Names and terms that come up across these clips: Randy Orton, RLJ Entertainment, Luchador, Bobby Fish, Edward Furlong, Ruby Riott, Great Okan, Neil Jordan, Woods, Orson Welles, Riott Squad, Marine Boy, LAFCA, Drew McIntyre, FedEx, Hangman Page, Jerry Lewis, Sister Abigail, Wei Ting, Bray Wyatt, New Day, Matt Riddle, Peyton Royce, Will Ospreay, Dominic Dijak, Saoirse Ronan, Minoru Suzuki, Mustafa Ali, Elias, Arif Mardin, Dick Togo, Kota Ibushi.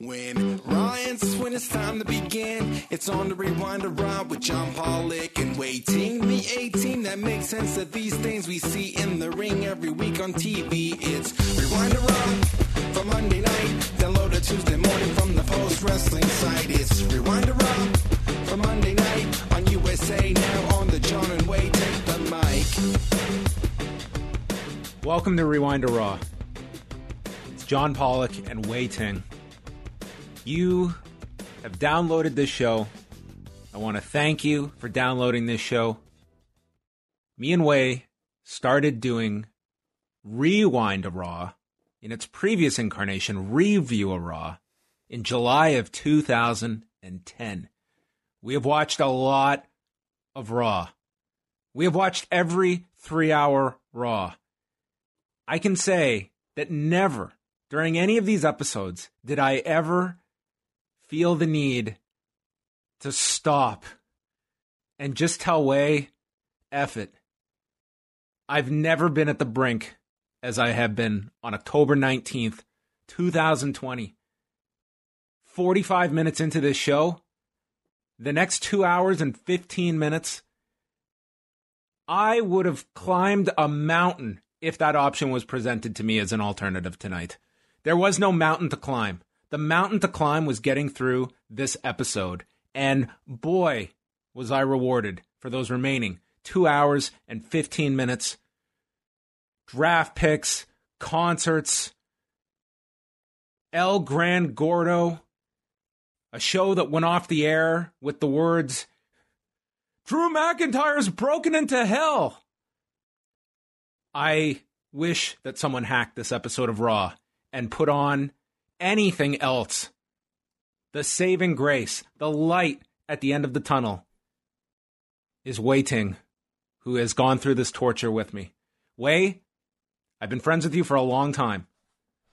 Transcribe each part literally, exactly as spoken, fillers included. When Ryan's when it's time to begin, it's on the Rewind to Ride with John Pollock and Wei Ting, the A-Team that makes sense of these things we see in the ring every week on T V. It's Rewind to Ride for Monday night, download it Tuesday morning from the Post Wrestling site. It's Rewind to Ride for Monday night on U S A Now on the John and Wei Take the Mic. Welcome to Rewind to Raw. It's John Pollock and Wei Ting. You have downloaded this show. I want to thank you for downloading this show. Me and Wei started doing Rewind to Raw in its previous incarnation, Review of Raw, in July of two thousand ten. We have watched a lot of Raw. We have watched every three-hour Raw. I can say that never during any of these episodes did I ever feel the need to stop and just tell Wei, F it. I've never been at the brink as I have been on October nineteenth, twenty twenty. forty-five minutes into this show, the next two hours and fifteen minutes, I would have climbed a mountain if that option was presented to me as an alternative tonight. There was no mountain to climb. The mountain to climb was getting through this episode, and boy, was I rewarded for those remaining two hours and fifteen minutes. Draft picks, concerts, El Gran Gordo, a show that went off the air with the words, Drew McIntyre's broken into hell. I wish that someone hacked this episode of Raw and put on anything else. The saving grace, the light at the end of the tunnel is Wei Ting, who has gone through this torture with me. Wei, I've been friends with you for a long time,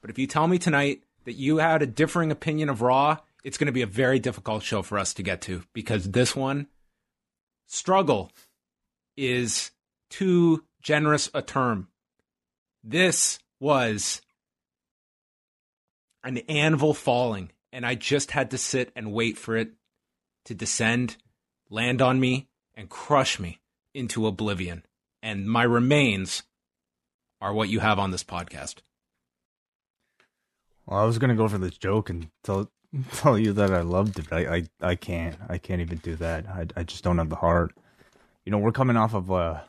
but if you tell me tonight that you had a differing opinion of Raw, it's going to be a very difficult show for us to get to, because this one, struggle is too generous a term. This was an anvil falling, and I just had to sit and wait for it to descend, land on me, and crush me into oblivion. And my remains are what you have on this podcast. Well, I was going to go for this joke and tell tell you that I loved it, but I, I, I can't. I can't even do that. I, I just don't have the heart. You know, we're coming off of a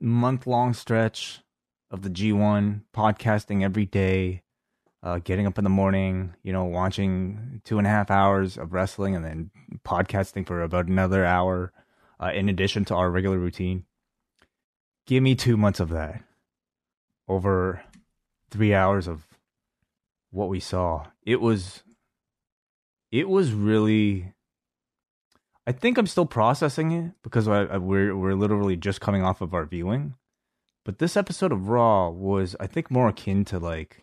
month-long stretch of the G one, podcasting every day. Uh, getting up in the morning, you know, watching two and a half hours of wrestling and then podcasting for about another hour uh, in addition to our regular routine. Give me two months of that over three hours of what we saw. It was, it was really, I think I'm still processing it because I, I, we're, we're literally just coming off of our viewing. But this episode of Raw was, I think, more akin to like,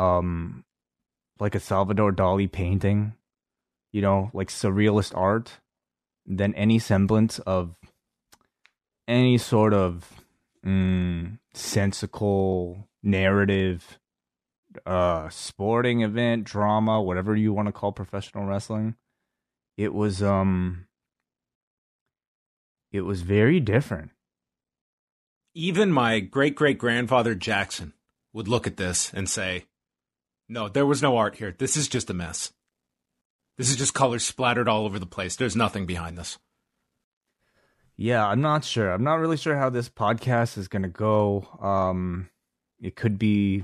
Um, like a Salvador Dali painting, you know, like surrealist art, than any semblance of any sort of mm, sensical narrative, uh, sporting event, drama, whatever you want to call professional wrestling. It was um, it was very different. Even my great great grandfather Jackson would look at this and say, no, there was no art here. This is just a mess. This is just colors splattered all over the place. There's nothing behind this. Yeah, I'm not sure. I'm not really sure how this podcast is going to go. Um, it could be,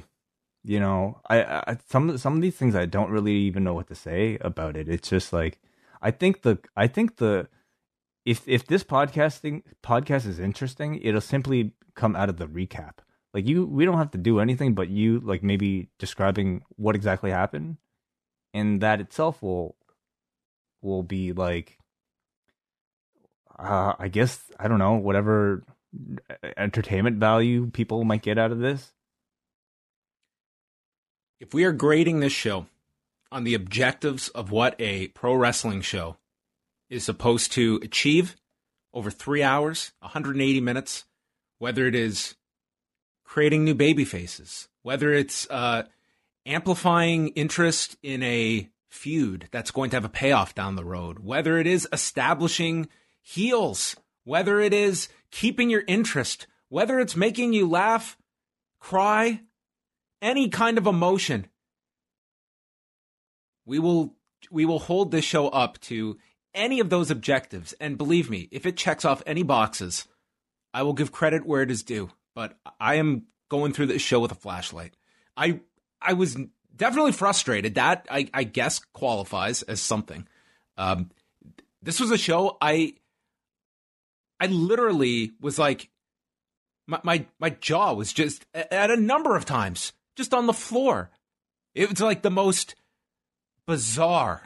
you know, I, I some some of these things I don't really even know what to say about it. It's just like I think the I think the if if this podcasting podcast is interesting, it'll simply come out of the recap. Like you, we don't have to do anything, but you like maybe describing what exactly happened, and that itself will will be like, uh, I guess I don't know whatever entertainment value people might get out of this. If we are grading this show on the objectives of what a pro wrestling show is supposed to achieve over three hours, one hundred eighty minutes, whether it is creating new baby faces, whether it's uh, amplifying interest in a feud that's going to have a payoff down the road, whether it is establishing heels, whether it is keeping your interest, whether it's making you laugh, cry, any kind of emotion, we will we will hold this show up to any of those objectives. And believe me, if it checks off any boxes, I will give credit where it is due. But I am going through this show with a flashlight. I I was definitely frustrated. That I, I guess qualifies as something. Um, this was a show I I literally was like my my, my jaw was just at a number of times. Just on the floor. It was like the most bizarre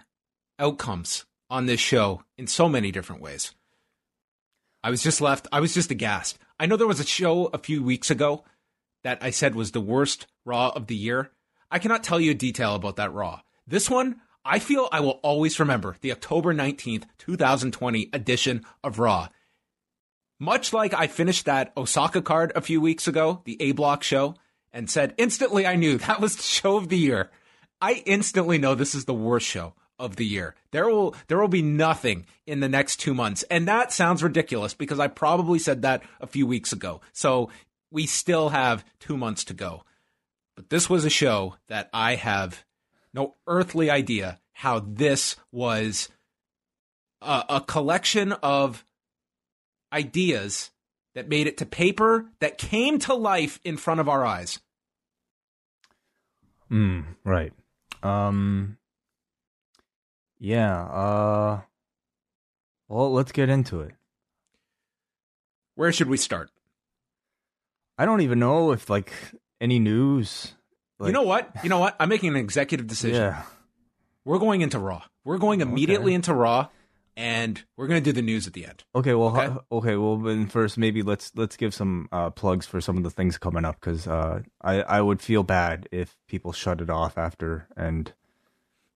outcomes on this show in so many different ways. I was just left. I was just aghast. I know there was a show a few weeks ago that I said was the worst Raw of the year. I cannot tell you a detail about that Raw. This one, I feel I will always remember. The October nineteenth, twenty twenty edition of Raw. Much like I finished that Osaka card a few weeks ago, the A Block show, and said, instantly I knew that was the show of the year. I instantly know this is the worst show of the year. There will there will be nothing in the next two months. And that sounds ridiculous because I probably said that a few weeks ago. So we still have two months to go. But this was a show that I have no earthly idea how this was a, a collection of ideas that made it to paper, that came to life in front of our eyes. Mm, right. Um, yeah. Uh, well, let's get into it. Where should we start? I don't even know if, like, any news. Like... You know what? You know what? I'm making an executive decision. Yeah. We're going into Raw. We're going immediately okay. into Raw. And we're going to do the news at the end. Okay, well, okay, okay well, then first, maybe let's let's give some uh, plugs for some of the things coming up, because uh, I, I would feel bad if people shut it off after. And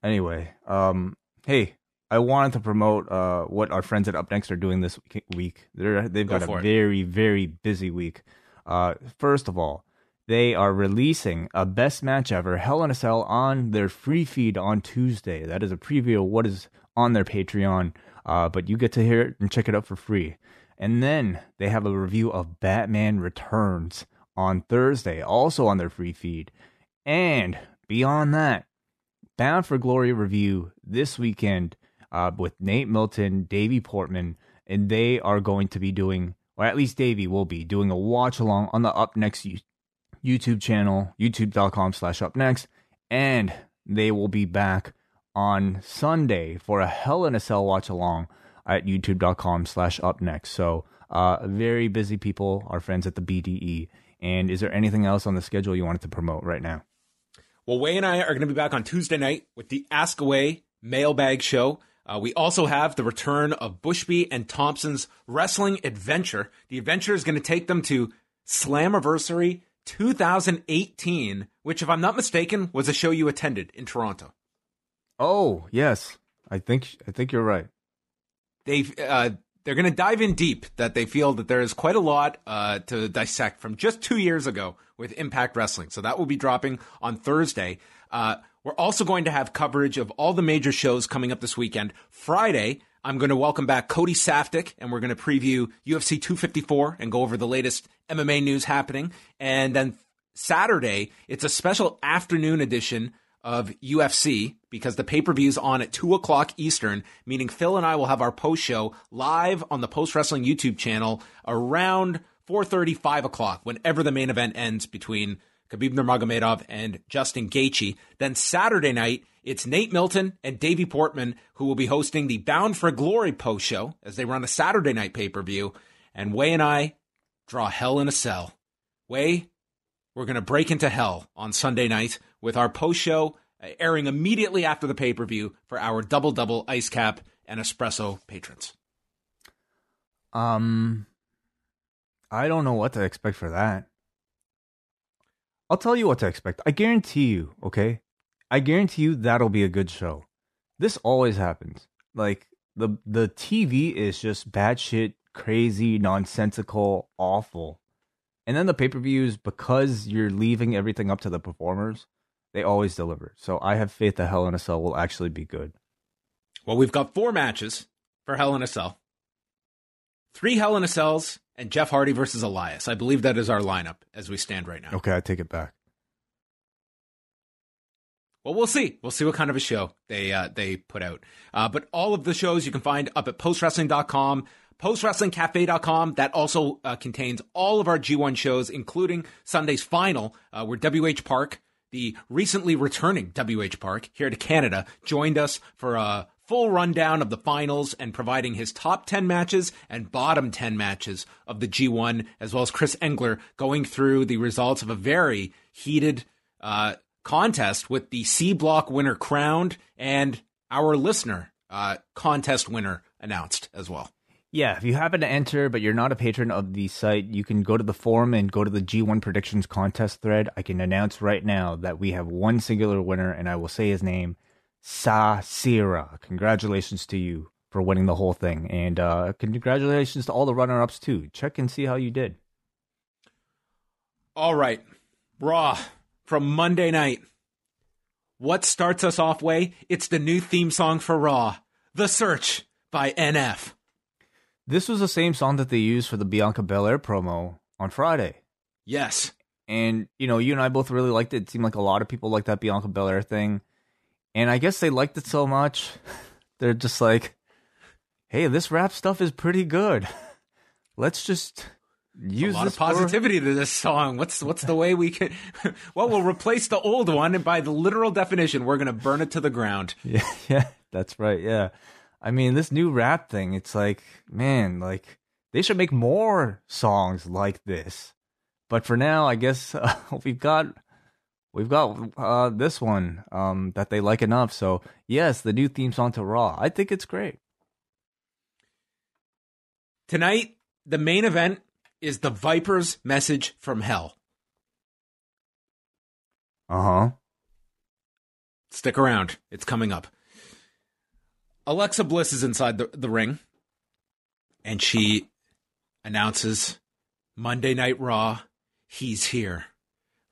anyway, um, hey, I wanted to promote uh, what our friends at Up Next are doing this week. They're, they've got Go a very, it. very busy week. Uh, first of all, they are releasing a best match ever, Hell in a Cell, on their free feed on Tuesday. That is a preview of what is on their Patreon. Uh, but you get to hear it and check it out for free. And then they have a review of Batman Returns on Thursday, also on their free feed. And beyond that, Bound for Glory review this weekend uh, with Nate Milton, Davey Portman, and they are going to be doing, or at least Davey will be, doing a watch-along on the Up Next YouTube channel, youtube.com slash Up Next, and they will be back on Sunday for a Hell in a Cell watch along at youtube.com slash up next. So uh, very busy people, our friends at the B D E. And is there anything else on the schedule you wanted to promote right now? Well, Wei and I are going to be back on Tuesday night with the Ask Away mailbag show. Uh, we also have the return of Bushby and Thompson's Wrestling Adventure. The adventure is going to take them to Slammiversary two thousand eighteen, which, if I'm not mistaken, was a show you attended in Toronto. Oh, yes. I think I think you're right. They've, uh, they're going to dive in deep, that they feel that there is quite a lot uh, to dissect from just two years ago with Impact Wrestling. So that will be dropping on Thursday. Uh, we're also going to have coverage of all the major shows coming up this weekend. Friday, I'm going to welcome back Cody Safdie, and we're going to preview U F C two fifty-four and go over the latest M M A news happening. And then Saturday, it's a special afternoon edition of U F C, because the pay-per-view's on at two o'clock Eastern, meaning Phil and I will have our post-show live on the Post Wrestling YouTube channel around four thirty, five o'clock, whenever the main event ends between Khabib Nurmagomedov and Justin Gaethje. Then Saturday night, it's Nate Milton and Davey Portman who will be hosting the Bound for Glory post-show as they run a Saturday night pay-per-view. And Wei and I draw Hell in a Cell. Wei, we're going to break into hell on Sunday night with our post-show airing immediately after the pay-per-view for our double-double ice cap and espresso patrons. Um, I don't know what to expect for that. I'll tell you what to expect. I guarantee you, okay? I guarantee you that'll be a good show. This always happens. Like, the the T V is just bad shit, crazy, nonsensical, awful. And then the pay-per-views, because you're leaving everything up to the performers, they always deliver. So I have faith that Hell in a Cell will actually be good. Well, we've got four matches for Hell in a Cell. Three Hell in a Cells and Jeff Hardy versus Elias. I believe that is our lineup as we stand right now. Okay, I take it back. Well, we'll see. We'll see what kind of a show they uh, they put out. Uh, but all of the shows you can find up at post wrestling dot com, post wrestling cafe dot com. That also uh, contains all of our G one shows, including Sunday's final, uh, where W H Park, the recently returning W H Park here to Canada, joined us for a full rundown of the finals and providing his top ten matches and bottom ten matches of the G one, as well as Chris Engler going through the results of a very heated uh, contest with the C Block winner crowned and our listener uh, contest winner announced as well. Yeah, if you happen to enter, but you're not a patron of the site, you can go to the forum and go to the G one Predictions Contest thread. I can announce right now that we have one singular winner, and I will say his name, Sasira. Congratulations to you for winning the whole thing, and uh, congratulations to all the runner-ups, too. Check and see how you did. All right. Raw from Monday night. What starts us off, Wei? It's the new theme song for Raw, The Search by N F. This was the same song that they used for the Bianca Belair promo on Friday. Yes. And, you know, you and I both really liked it. It seemed like a lot of people liked that Bianca Belair thing. And I guess they liked it so much, they're just like, hey, this rap stuff is pretty good. Let's just use a lot this of positivity for- to this song. What's what's the way we can... Well, we'll replace the old one, and by the literal definition, we're going to burn it to the ground. Yeah, yeah, that's right, yeah. I mean, this new rap thing, it's like, man, like, they should make more songs like this. But for now, I guess uh, we've got we've got uh, this one um, that they like enough. So, yes, the new theme song to Raw. I think it's great. Tonight, the main event is the Viper's message from hell. Uh-huh. Stick around. It's coming up. Alexa Bliss is inside the, the ring, and she announces, Monday Night Raw, he's here.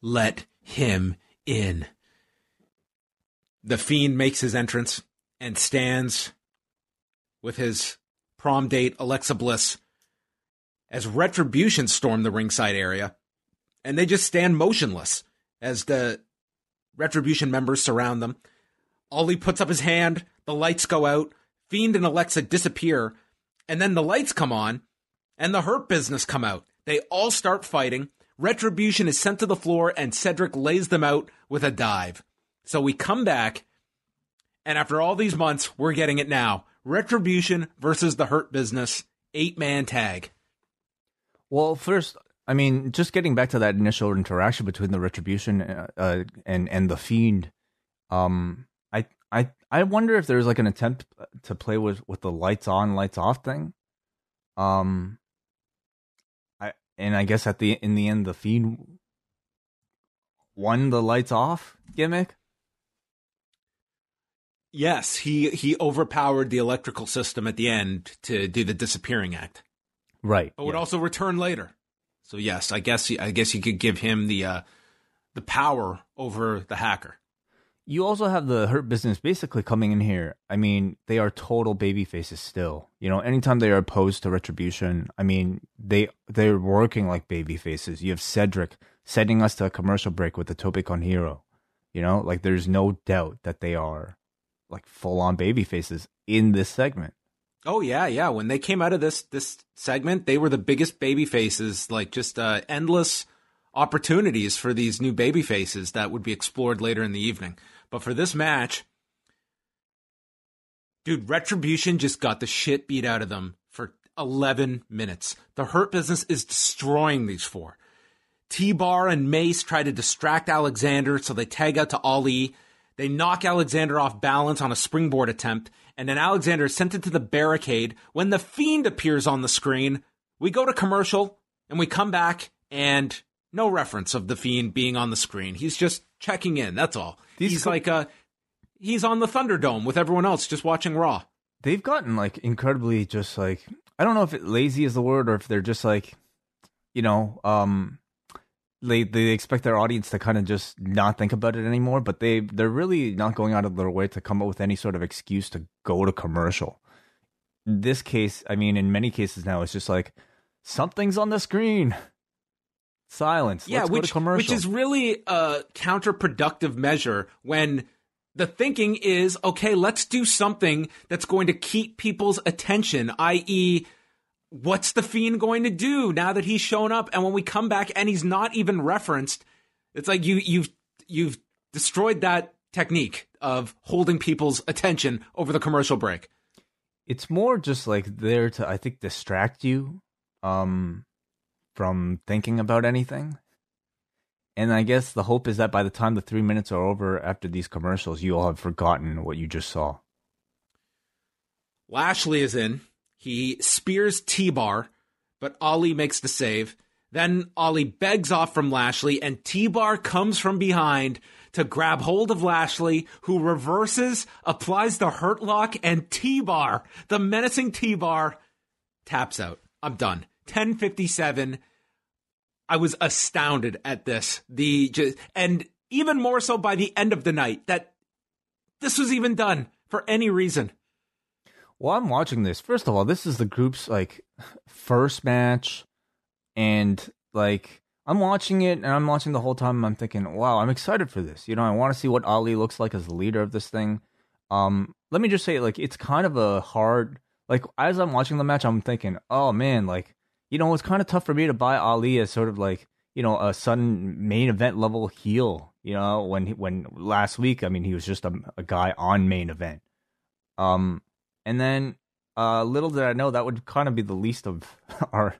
Let him in. The Fiend makes his entrance and stands with his prom date, Alexa Bliss, as Retribution storm the ringside area, and they just stand motionless as the Retribution members surround them. Ollie puts up his hand, the lights go out, Fiend and Alexa disappear, and then the lights come on, and the Hurt Business come out. They all start fighting, Retribution is sent to the floor, and Cedric lays them out with a dive. So we come back, and after all these months, we're getting it now. Retribution versus the Hurt Business, eight-man tag. Well, first, I mean, just getting back to that initial interaction between the Retribution uh, and, and the Fiend, um... I I I wonder if there's like an attempt to play with, with the lights on, lights off thing. Um I and I guess at the in the end the Fiend won the lights off gimmick. Yes, he he overpowered the electrical system at the end to do the disappearing act. Right. But would yeah. also return later. So yes, I guess I guess you could give him the uh, the power over the hacker. You also have the Hurt Business basically coming in here. I mean, they are total baby faces still. You know, anytime they are opposed to Retribution, I mean, they, they're working like baby faces. You have Cedric sending us to a commercial break with the Topic on Hero. You know, like there's no doubt that they are like full-on baby faces in this segment. Oh, yeah, yeah. When they came out of this this segment, they were the biggest baby faces, like just uh, endless opportunities for these new baby faces that would be explored later in the evening. But for this match, dude, Retribution just got the shit beat out of them for eleven minutes. The Hurt Business is destroying these four. T-Bar and Mace try to distract Alexander, so they tag out to Ali. They knock Alexander off balance on a springboard attempt, and then Alexander is sent into the barricade. When the Fiend appears on the screen, we go to commercial, and we come back, and no reference of the Fiend being on the screen. He's just checking in, that's all. These he's co- like a, he's on the Thunderdome with everyone else just watching Raw. They've gotten, like, incredibly just, like, I don't know if it, lazy is the word, or if they're just, like, you know, um... They they expect their audience to kind of just not think about it anymore, but they, they're really not going out of their way to come up with any sort of excuse to go to commercial. In this case, I mean, in many cases now, it's just like, something's on the screen. Silence. Yeah, Let's which, go to commercial. Which is really a counterproductive measure when the thinking is, okay, let's do something that's going to keep people's attention, that is, what's the Fiend going to do now that he's shown up? And when we come back and he's not even referenced, it's like you, you've you've destroyed that technique of holding people's attention over the commercial break. It's more just like there to, I think, distract you um, from thinking about anything. And I guess the hope is that by the time the three minutes are over after these commercials, you'll have forgotten what you just saw. Lashley is in. He spears T-Bar, but Ali makes the save. Then Ali begs off from Lashley, and T-Bar comes from behind to grab hold of Lashley, who reverses, applies the Hurt Lock, and T-Bar, the menacing T-Bar, taps out. I'm done. ten fifty-seven. I was astounded at this. The just, and even more so by the end of the night, that this was even done for any reason. Well, I'm watching this. First of all, this is the group's, like, first match, and, like, I'm watching it, and I'm watching the whole time, and I'm thinking, wow, I'm excited for this. You know, I want to see what Ali looks like as the leader of this thing. Um, let me just say, like, it's kind of a hard, like, as I'm watching the match, I'm thinking, oh, man, like, you know, it's kind of tough for me to buy Ali as sort of, like, you know, a sudden main event level heel, you know, when, when last week, I mean, he was just a, a guy on main event. Um... And then, uh, little did I know, that would kind of be the least of our...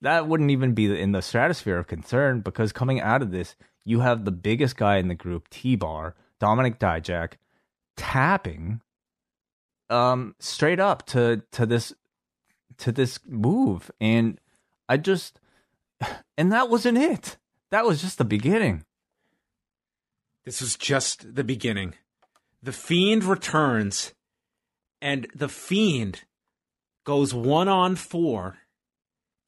That wouldn't even be in the stratosphere of concern, because coming out of this, you have the biggest guy in the group, T-Bar, Dominic Dijak, tapping um, straight up to, to this to this move. And I just... And that wasn't it. That was just the beginning. This was just the beginning. The Fiend returns... And the Fiend goes one on four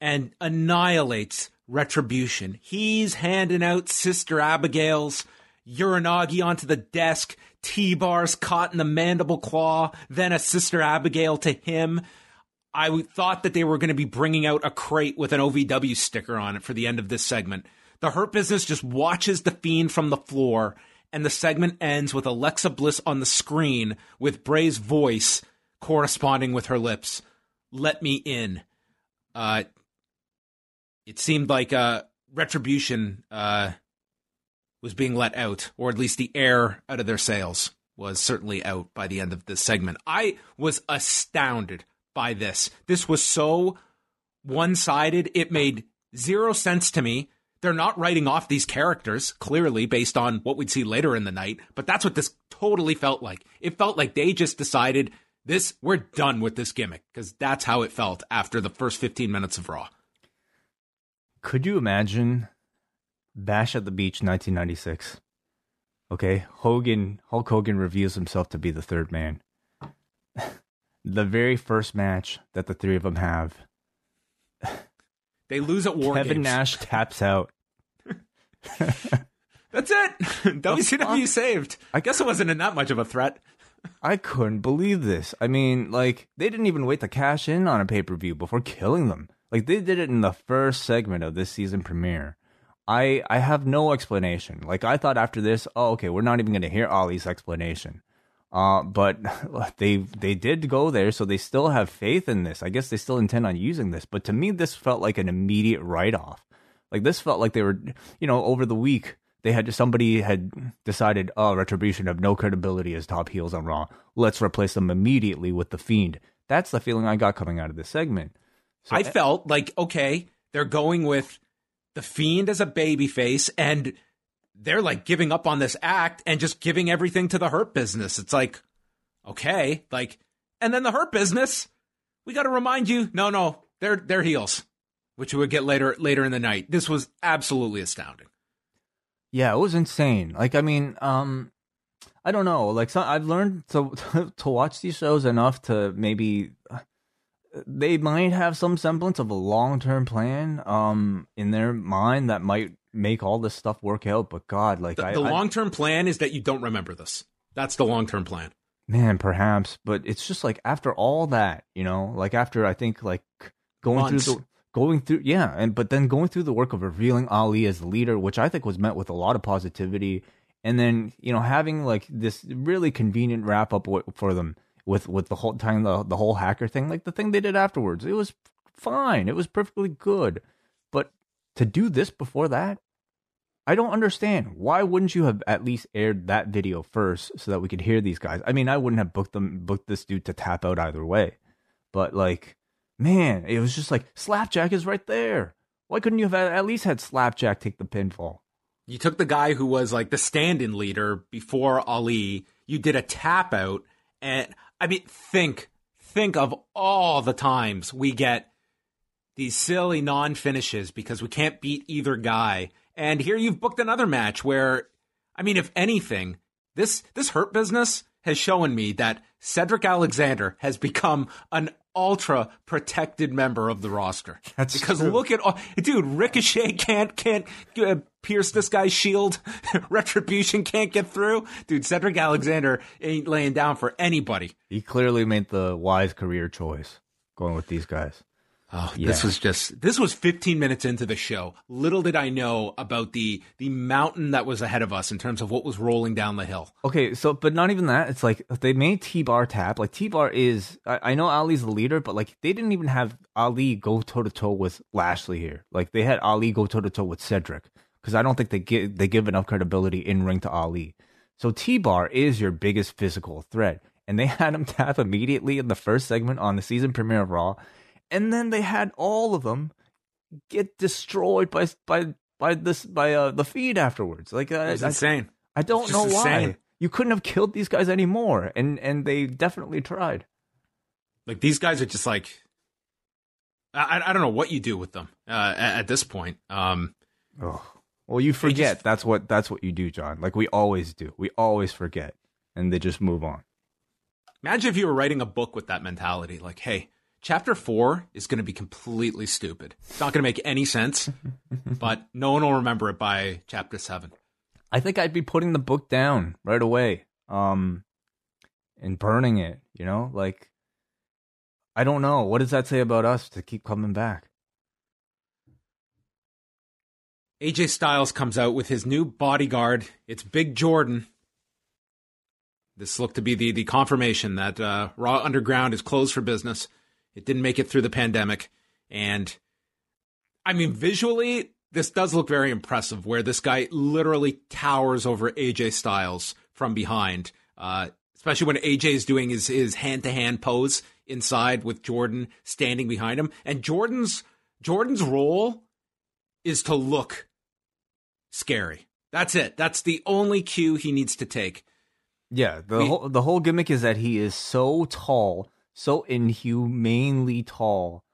and annihilates Retribution. He's handing out Sister Abigail's, Uranagi onto the desk, T-Bar's caught in the mandible claw, then a Sister Abigail to him. I thought that they were going to be bringing out a crate with an O V W sticker on it for the end of this segment. The Hurt Business just watches the Fiend from the floor, and the segment ends with Alexa Bliss on the screen with Bray's voice corresponding with her lips. Let me in. Uh, it seemed like uh, Retribution uh, was being let out, or at least the air out of their sails was certainly out by the end of this segment. I was astounded by this. This was so one-sided. It made zero sense to me. They're not writing off these characters, clearly, based on what we'd see later in the night. But that's what this totally felt like. It felt like they just decided, this, we're done with this gimmick. Because that's how it felt after the first fifteen minutes of Raw. Could you imagine Bash at the Beach nineteen ninety-six? Okay, Hogan, Hulk Hogan reveals himself to be the third man. The very first match that the three of them have. They lose at War Games. Kevin Nash taps out. That's it. W C W saved. I guess it wasn't in that much of a threat. I couldn't believe this. I mean, like, they didn't even wait to cash in on a pay-per-view before killing them. Like, they did it in the first segment of this season premiere. I I have no explanation. Like, I thought after this, oh, okay, we're not even going to hear Ollie's explanation. Uh, but they they did go there, so they still have faith in this. I guess they still intend on using this. But to me, this felt like an immediate write-off. Like, this felt like they were, you know, over the week, they had somebody had decided, oh, Retribution have no credibility as top heels on Raw. Let's replace them immediately with The Fiend. That's the feeling I got coming out of this segment. So I that- felt like, okay, they're going with The Fiend as a babyface, and they're like giving up on this act and just giving everything to the Hurt Business. It's like, okay, like, and then the Hurt Business, we got to remind you, no, no, they're they're heels, which we would get later later in the night. This was absolutely astounding. Yeah, it was insane. Like, I mean, um, I don't know. Like, so I've learned to to watch these shows enough to maybe. They might have some semblance of a long-term plan um, in their mind that might make all this stuff work out. But God, like the, I, the long-term I, plan is that you don't remember this. That's the long-term plan, man. Perhaps, but it's just like after all that, you know, like after I think like going Months. through the going through, yeah, and but then going through the work of revealing Ali as the leader, which I think was met with a lot of positivity, and then you know having like this really convenient wrap up for them. With with the whole time the the whole hacker thing, like the thing they did afterwards, it was fine. It was perfectly good, but to do this before that, I don't understand. Why wouldn't you have at least aired that video first so that we could hear these guys? I mean, I wouldn't have booked them booked this dude to tap out either way, but like, man, it was just like Slapjack is right there. Why couldn't you have at least had Slapjack take the pinfall? You took the guy who was like the stand-in leader before Ali. You did a tap out and. I mean, think, think of all the times we get these silly non-finishes because we can't beat either guy. And here you've booked another match where, I mean, if anything, this this Hurt Business has shown me that Cedric Alexander has become an ultra protected member of the roster. That's because true. Look at all, dude, Ricochet can't can't uh, pierce this guy's shield. Retribution can't get through. Dude, Cedric Alexander ain't laying down for anybody. He clearly made the wise career choice going with these guys. Oh, yeah. This was just this was fifteen minutes into the show. Little did I know about the the mountain that was ahead of us in terms of what was rolling down the hill. Okay, so but not even that. It's like they made T-Bar tap. Like T-Bar is, I, I know Ali's the leader, but like they didn't even have Ali go toe to toe with Lashley here. Like they had Ali go toe to toe with Cedric because I don't think they give they give enough credibility in ring to Ali. So T-Bar is your biggest physical threat, and they had him tap immediately in the first segment on the season premiere of Raw. And then they had all of them get destroyed by by by this by uh, the feed afterwards. Like uh, it's insane. I, I don't know insane. why you couldn't have killed these guys anymore, and and they definitely tried. Like these guys are just like, I I don't know what you do with them uh, at, at this point. Um, oh. Well, you forget just, that's what that's what you do, John. Like we always do. We always forget, and they just move on. Imagine if you were writing a book with that mentality. Like, hey. Chapter four is going to be completely stupid. It's not going to make any sense, but no one will remember it by chapter seven. I think I'd be putting the book down right away um, and burning it, you know? Like, I don't know. What does that say about us to keep coming back? A J Styles comes out with his new bodyguard. It's Big Jordan. This looked to be the, the confirmation that uh, Raw Underground is closed for business. It didn't make it through the pandemic. And, I mean, visually, this does look very impressive, where this guy literally towers over A J Styles from behind, uh, especially when A J is doing his, his hand-to-hand pose inside with Jordan standing behind him. And Jordan's Jordan's role is to look scary. That's it. That's the only cue he needs to take. Yeah, the we, whole, the whole gimmick is that he is so tall, so inhumanely tall,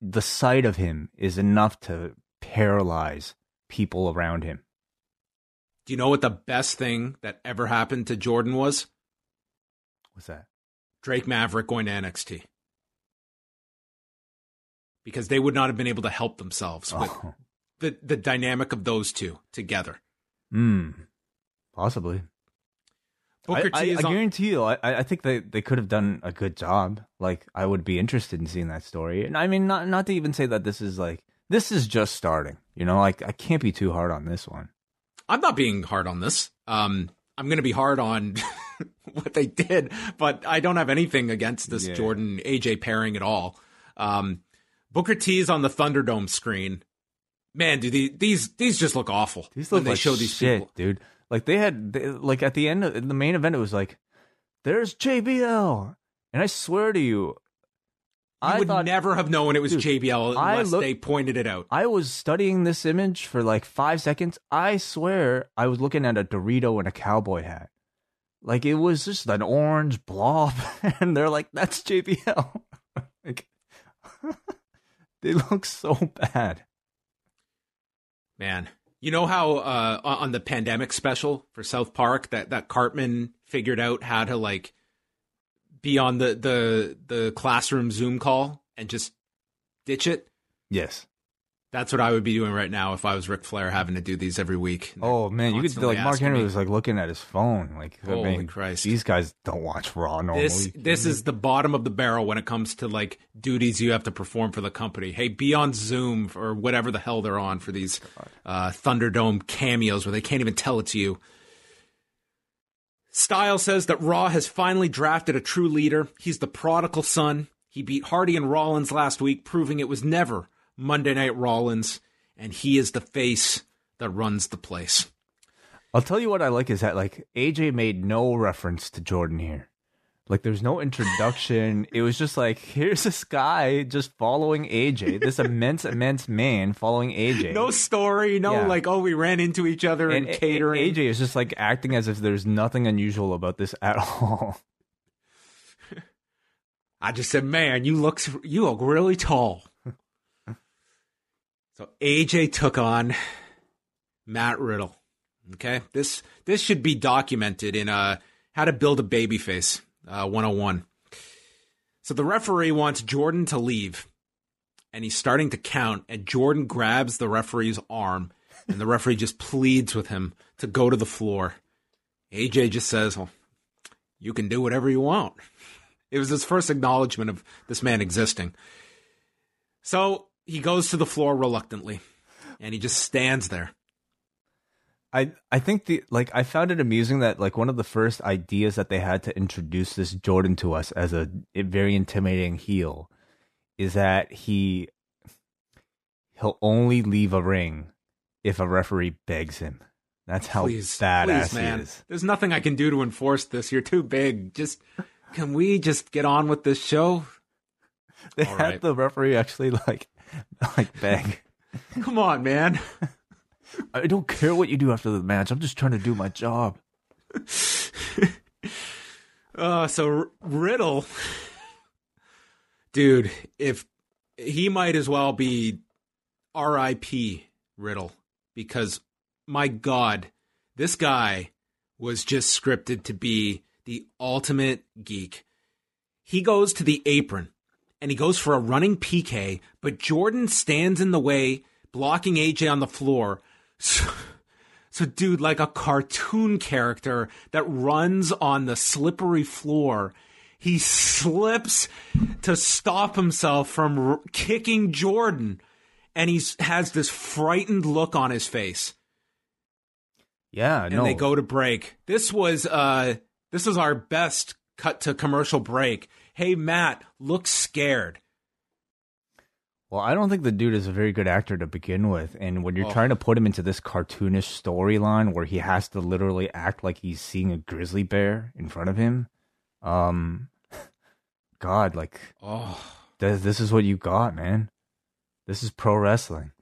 the sight of him is enough to paralyze people around him. Do you know what the best thing that ever happened to Jordan was? What's that? Drake Maverick going to N X T. Because they would not have been able to help themselves with oh. the, the dynamic of those two together. Hmm. Possibly. I, I, I guarantee you, I, I think they, they could have done a good job. Like, I would be interested in seeing that story. And I mean, not not to even say that this is like, this is just starting. You know, like, I can't be too hard on this one. I'm not being hard on this. Um, I'm going to be hard on what they did, but I don't have anything against this yeah. Jordan A J pairing at all. Um, Booker T is on the Thunderdome screen. man, dude, these these, these just look awful. These look when they like show these shit, people. Dude. Like they had, they, like at the end of the main event, it was like, "There's J B L," and I swear to you, you I would thought, never have known it was dude, J B L unless looked, they pointed it out. I was studying this image for like five seconds. I swear, I was looking at a Dorito and a cowboy hat. Like it was just an orange blob, and they're like, "That's J B L." Like, they look so bad, man. You know how uh, on the pandemic special for South Park that, that Cartman figured out how to like be on the, the the classroom Zoom call and just ditch it? Yes. That's what I would be doing right now if I was Ric Flair, having to do these every week. Oh, man. You could like Mark Henry me. was like looking at his phone. Like, holy I mean, Christ. These guys don't watch Raw normally. This, this is the bottom of the barrel when it comes to like duties you have to perform for the company. Hey, be on Zoom or whatever the hell they're on for these uh, Thunderdome cameos where they can't even tell it's you. Styles says that Raw has finally drafted a true leader. He's the prodigal son. He beat Hardy and Rollins last week, proving it was never Monday Night Rollins, and he is the face that runs the place. I'll tell you what I like is that, like, A J made no reference to Jordan here. Like, there's no introduction. It was just like, here's this guy just following A J, this immense, immense man following A J. No story, no, yeah. like, oh, we ran into each other and, and catering. And A J is just, like, acting as if there's nothing unusual about this at all. I just said, man, you look, you look really tall. So A J took on Matt Riddle. Okay, this this should be documented in uh, How to Build a Babyface uh, one oh one. So the referee wants Jordan to leave, and he's starting to count, and Jordan grabs the referee's arm, and the referee just pleads with him to go to the floor. A J just says, well, you can do whatever you want. It was his first acknowledgement of this man existing. So he goes to the floor reluctantly, and he just stands there. I I think the like I found it amusing that like one of the first ideas that they had to introduce this Jordan to us as a, a very intimidating heel is that he he'll only leave a ring if a referee begs him. That's how please, badass please, man. he is. There's nothing I can do to enforce this. You're too big. Just can we just get on with this show? They All had right. the referee actually like. Like, bang. Come on, man. I don't care what you do after the match. I'm just trying to do my job. uh, so, R- Riddle. Dude, if he might as well be R I P Riddle. Because, my God, this guy was just scripted to be the ultimate geek. He goes to the apron. And he goes for a running P K, but Jordan stands in the way, blocking A J on the floor. So, so, dude, like a cartoon character that runs on the slippery floor, he slips to stop himself from r- kicking Jordan, and he has this frightened look on his face. Yeah, and no. they go to break. This was uh, this was our best cut to commercial break. Hey, Matt, look scared. Well, I don't think the dude is a very good actor to begin with. And when you're oh. trying to put him into this cartoonish storyline where he has to literally act like he's seeing a grizzly bear in front of him. Um, God, like, oh, th- this is what you got, man. This is pro wrestling.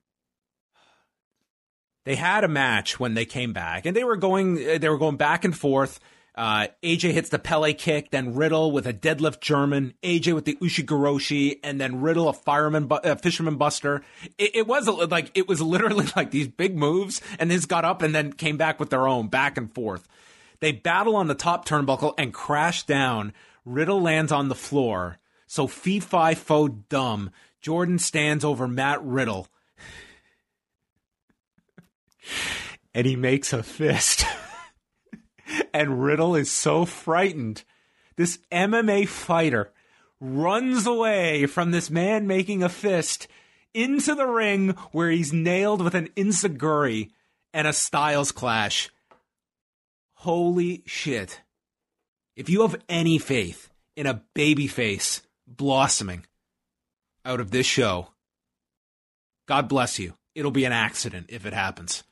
They had a match when they came back, and they were going, they were going back and forth. Uh, A J hits the Pele kick, then Riddle with a deadlift German, A J with the Ushigoroshi, and then Riddle a fireman, bu- a fisherman buster. It, it was a, like it was literally like these big moves, and this got up and then came back with their own back and forth. They battle on the top turnbuckle and crash down. Riddle lands on the floor. So fee fi fo dumb. Jordan stands over Matt Riddle, and he makes a fist. And Riddle is so frightened. This M M A fighter runs away from this man making a fist into the ring where he's nailed with an enziguri and a Styles Clash. Holy shit. If you have any faith in a babyface blossoming out of this show, God bless you. it'll be an accident if it happens.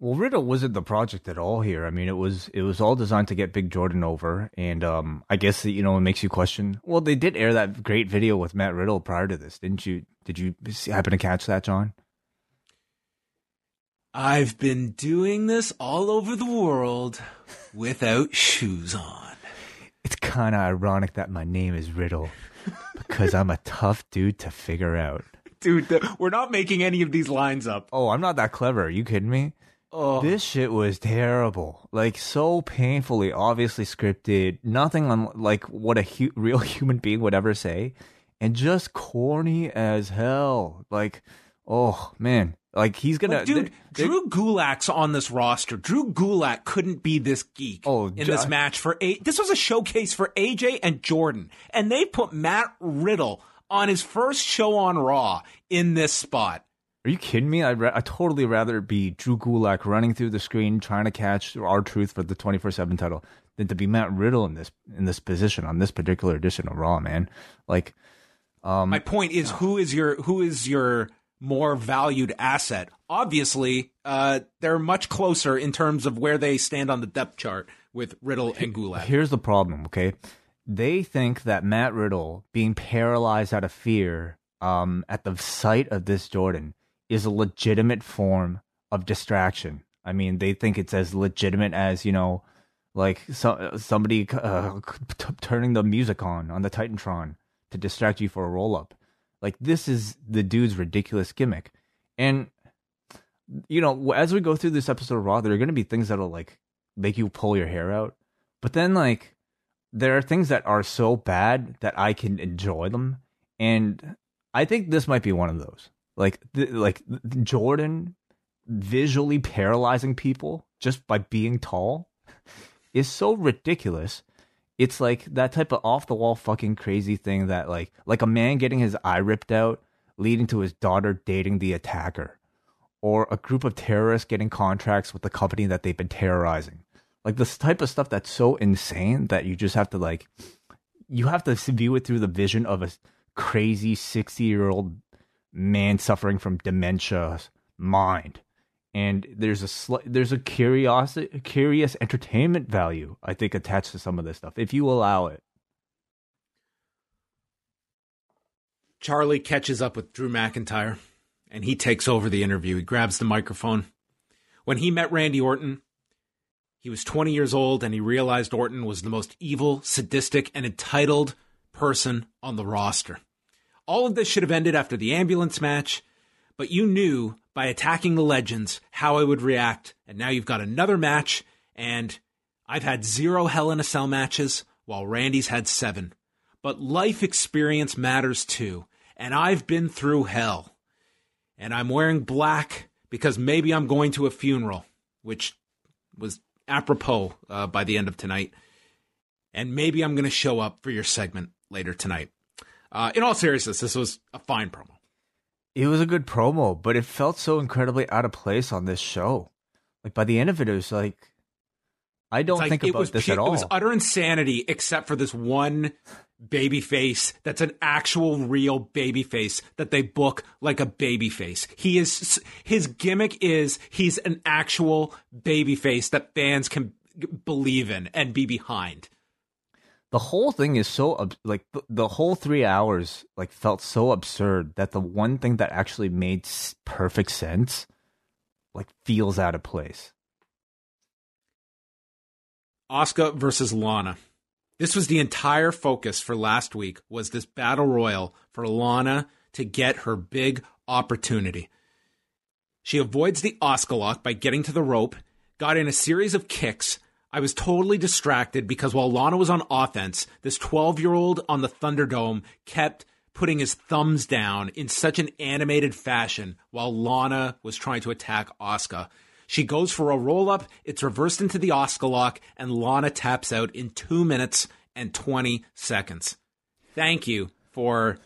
Well, Riddle wasn't the project at all here. I mean, it was it was all designed to get Big Jordan over, and um, I guess, you know, it makes you question. Well, they did air that great video with Matt Riddle prior to this, didn't you? Did you happen to catch that, John? I've been doing this all over the world without shoes on. It's kind of ironic that my name is Riddle because I'm a tough dude to figure out. Dude, the, we're not making any of these lines up. Oh, I'm not that clever. Are you kidding me? Oh. This shit was terrible. Like, so painfully, obviously scripted. Nothing on, like, what a hu- real human being would ever say. And just corny as hell. Like, oh, man. Like, he's going to... Dude, they, Drew Gulak's on this roster. Drew Gulak couldn't be this geek oh, in this I, match for... A, this was a showcase for A J and Jordan. And they put Matt Riddle on his first show on Raw in this spot. Are you kidding me? I'd, ra- I'd totally rather be Drew Gulak running through the screen trying to catch R-Truth for the twenty-four seven title than to be Matt Riddle in this in this position on this particular edition of Raw, man. Like, um, my point is, who is your who is your more valued asset? Obviously, uh, they're much closer in terms of where they stand on the depth chart with Riddle and Gulak. Here's the problem, okay? They think that Matt Riddle being paralyzed out of fear um, at the sight of this Jordan is a legitimate form of distraction. I mean, they think it's as legitimate as, you know, like so, somebody uh, t- turning the music on on the Titantron to distract you for a roll-up. Like, this is the dude's ridiculous gimmick. And, you know, as we go through this episode of Raw, there are going to be things that'll, like, make you pull your hair out. But then, like, there are things that are so bad that I can enjoy them. And I think this might be one of those. Like, the, like Jordan visually paralyzing people just by being tall is so ridiculous. It's like that type of off-the-wall fucking crazy thing that, like, like a man getting his eye ripped out, leading to his daughter dating the attacker, or a group of terrorists getting contracts with the company that they've been terrorizing. Like, this type of stuff that's so insane that you just have to, like, you have to view it through the vision of a crazy sixty-year-old man suffering from dementia's mind, and there's a sl- there's a curious curious entertainment value, I think, attached to some of this stuff if you allow it. Charlie catches up with Drew McIntyre, and he takes over the interview. He grabs the microphone. When he met Randy Orton, he was twenty years old, and he realized Orton was the most evil, sadistic, and entitled person on the roster. All of this should have ended after the ambulance match, but you knew by attacking the legends how I would react, and now you've got another match, and I've had zero Hell in a Cell matches, while Randy's had seven. But life experience matters too, and I've been through hell. And I'm wearing black because maybe I'm going to a funeral, which was apropos uh, by the end of tonight. And maybe I'm going to show up for your segment later tonight. Uh, in all seriousness, this was a fine promo. It was a good promo, but it felt so incredibly out of place on this show. Like, by the end of it, it was like, I don't like think about this pu- at all. It was utter insanity, except for this one baby face that's an actual real baby face that they book like a baby face. He is, his gimmick is he's an actual baby face that fans can believe in and be behind. The whole thing is so, like, the whole three hours, like, felt so absurd that the one thing that actually made perfect sense, like, feels out of place. Asuka versus Lana. This was the entire focus for last week, was this battle royal for Lana to get her big opportunity. She avoids the Asuka lock by getting to the rope, got in a series of kicks. I was totally distracted because while Lana was on offense, this twelve-year-old on the Thunderdome kept putting his thumbs down in such an animated fashion while Lana was trying to attack Asuka. She goes for a roll-up, it's reversed into the Asuka lock, and Lana taps out in two minutes and twenty seconds. Thank you for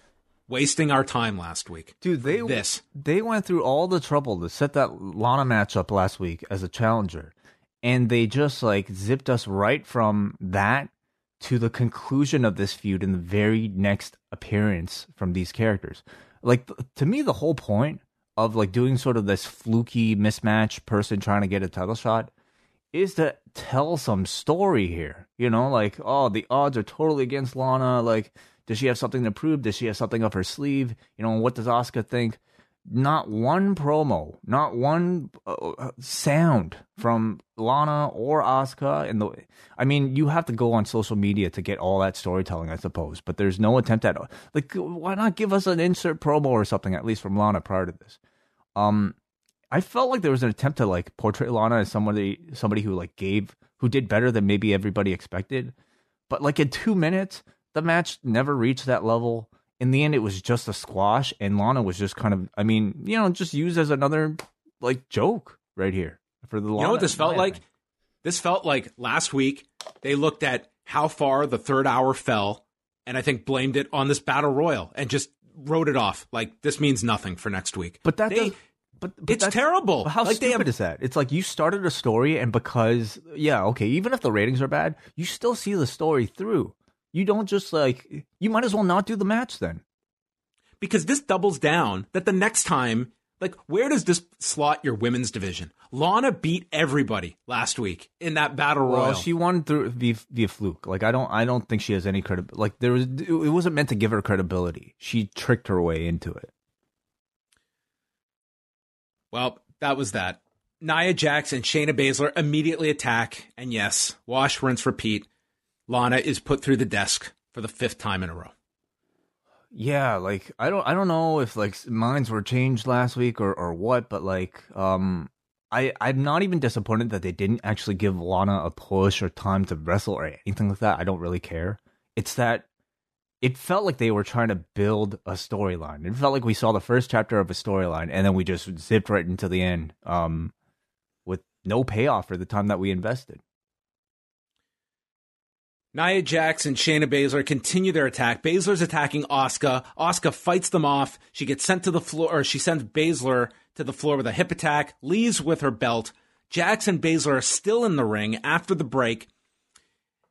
wasting our time last week. Dude, they, this. they went through all the trouble to set that Lana match up last week as a challenger. And they just, like, zipped us right from that to the conclusion of this feud in the very next appearance from these characters. Like, to me, the whole point of like doing sort of this fluky mismatch person trying to get a title shot is to tell some story here. You know, like, oh, the odds are totally against Lana. Like, does she have something to prove? Does she have something up her sleeve? You know, what does Asuka think? Not one promo, not one uh, sound from Lana or Asuka. And the, I mean, you have to go on social media to get all that storytelling, I suppose. But there's no attempt at like, why not give us an insert promo or something, at least from Lana prior to this? Um, I felt like there was an attempt to like portray Lana as somebody, somebody who like gave, who did better than maybe everybody expected. But like in two minutes, the match never reached that level. In the end, it was just a squash, and Lana was just kind of, I mean, you know, just used as another, like, joke right here. For the Lana. You know what this felt like? This felt like last week they looked at how far the third hour fell, and I think blamed it on this battle royal and just wrote it off. Like, this means nothing for next week. But that they, does, but, but it's terrible. But how like stupid they have, is that? It's like you started a story, and because, yeah, okay, even if the ratings are bad, you still see the story through. You don't just like, you might as well not do the match then. Because this doubles down that the next time, like, where does this slot your women's division? Lana beat everybody last week in that battle royal. Well, she won through via, via fluke. Like, I don't, I don't think she has any credit. Like, there was, it wasn't meant to give her credibility. She tricked her way into it. Well, that was that. Nia Jax and Shayna Baszler immediately attack. And yes, wash, rinse, repeat. Lana is put through the desk for the fifth time in a row. Yeah, like I don't, I don't know if like minds were changed last week or, or what, but like, um, I, I'm not even disappointed that they didn't actually give Lana a push or time to wrestle or anything like that. I don't really care. It's that it felt like they were trying to build a storyline. It felt like we saw the first chapter of a storyline and then we just zipped right into the end, um, with no payoff for the time that we invested. Nia Jax and Shayna Baszler continue their attack. Baszler's attacking Asuka. Asuka fights them off. She gets sent to the floor, or she sends Baszler to the floor with a hip attack, leaves with her belt. Jax and Baszler are still in the ring after the break.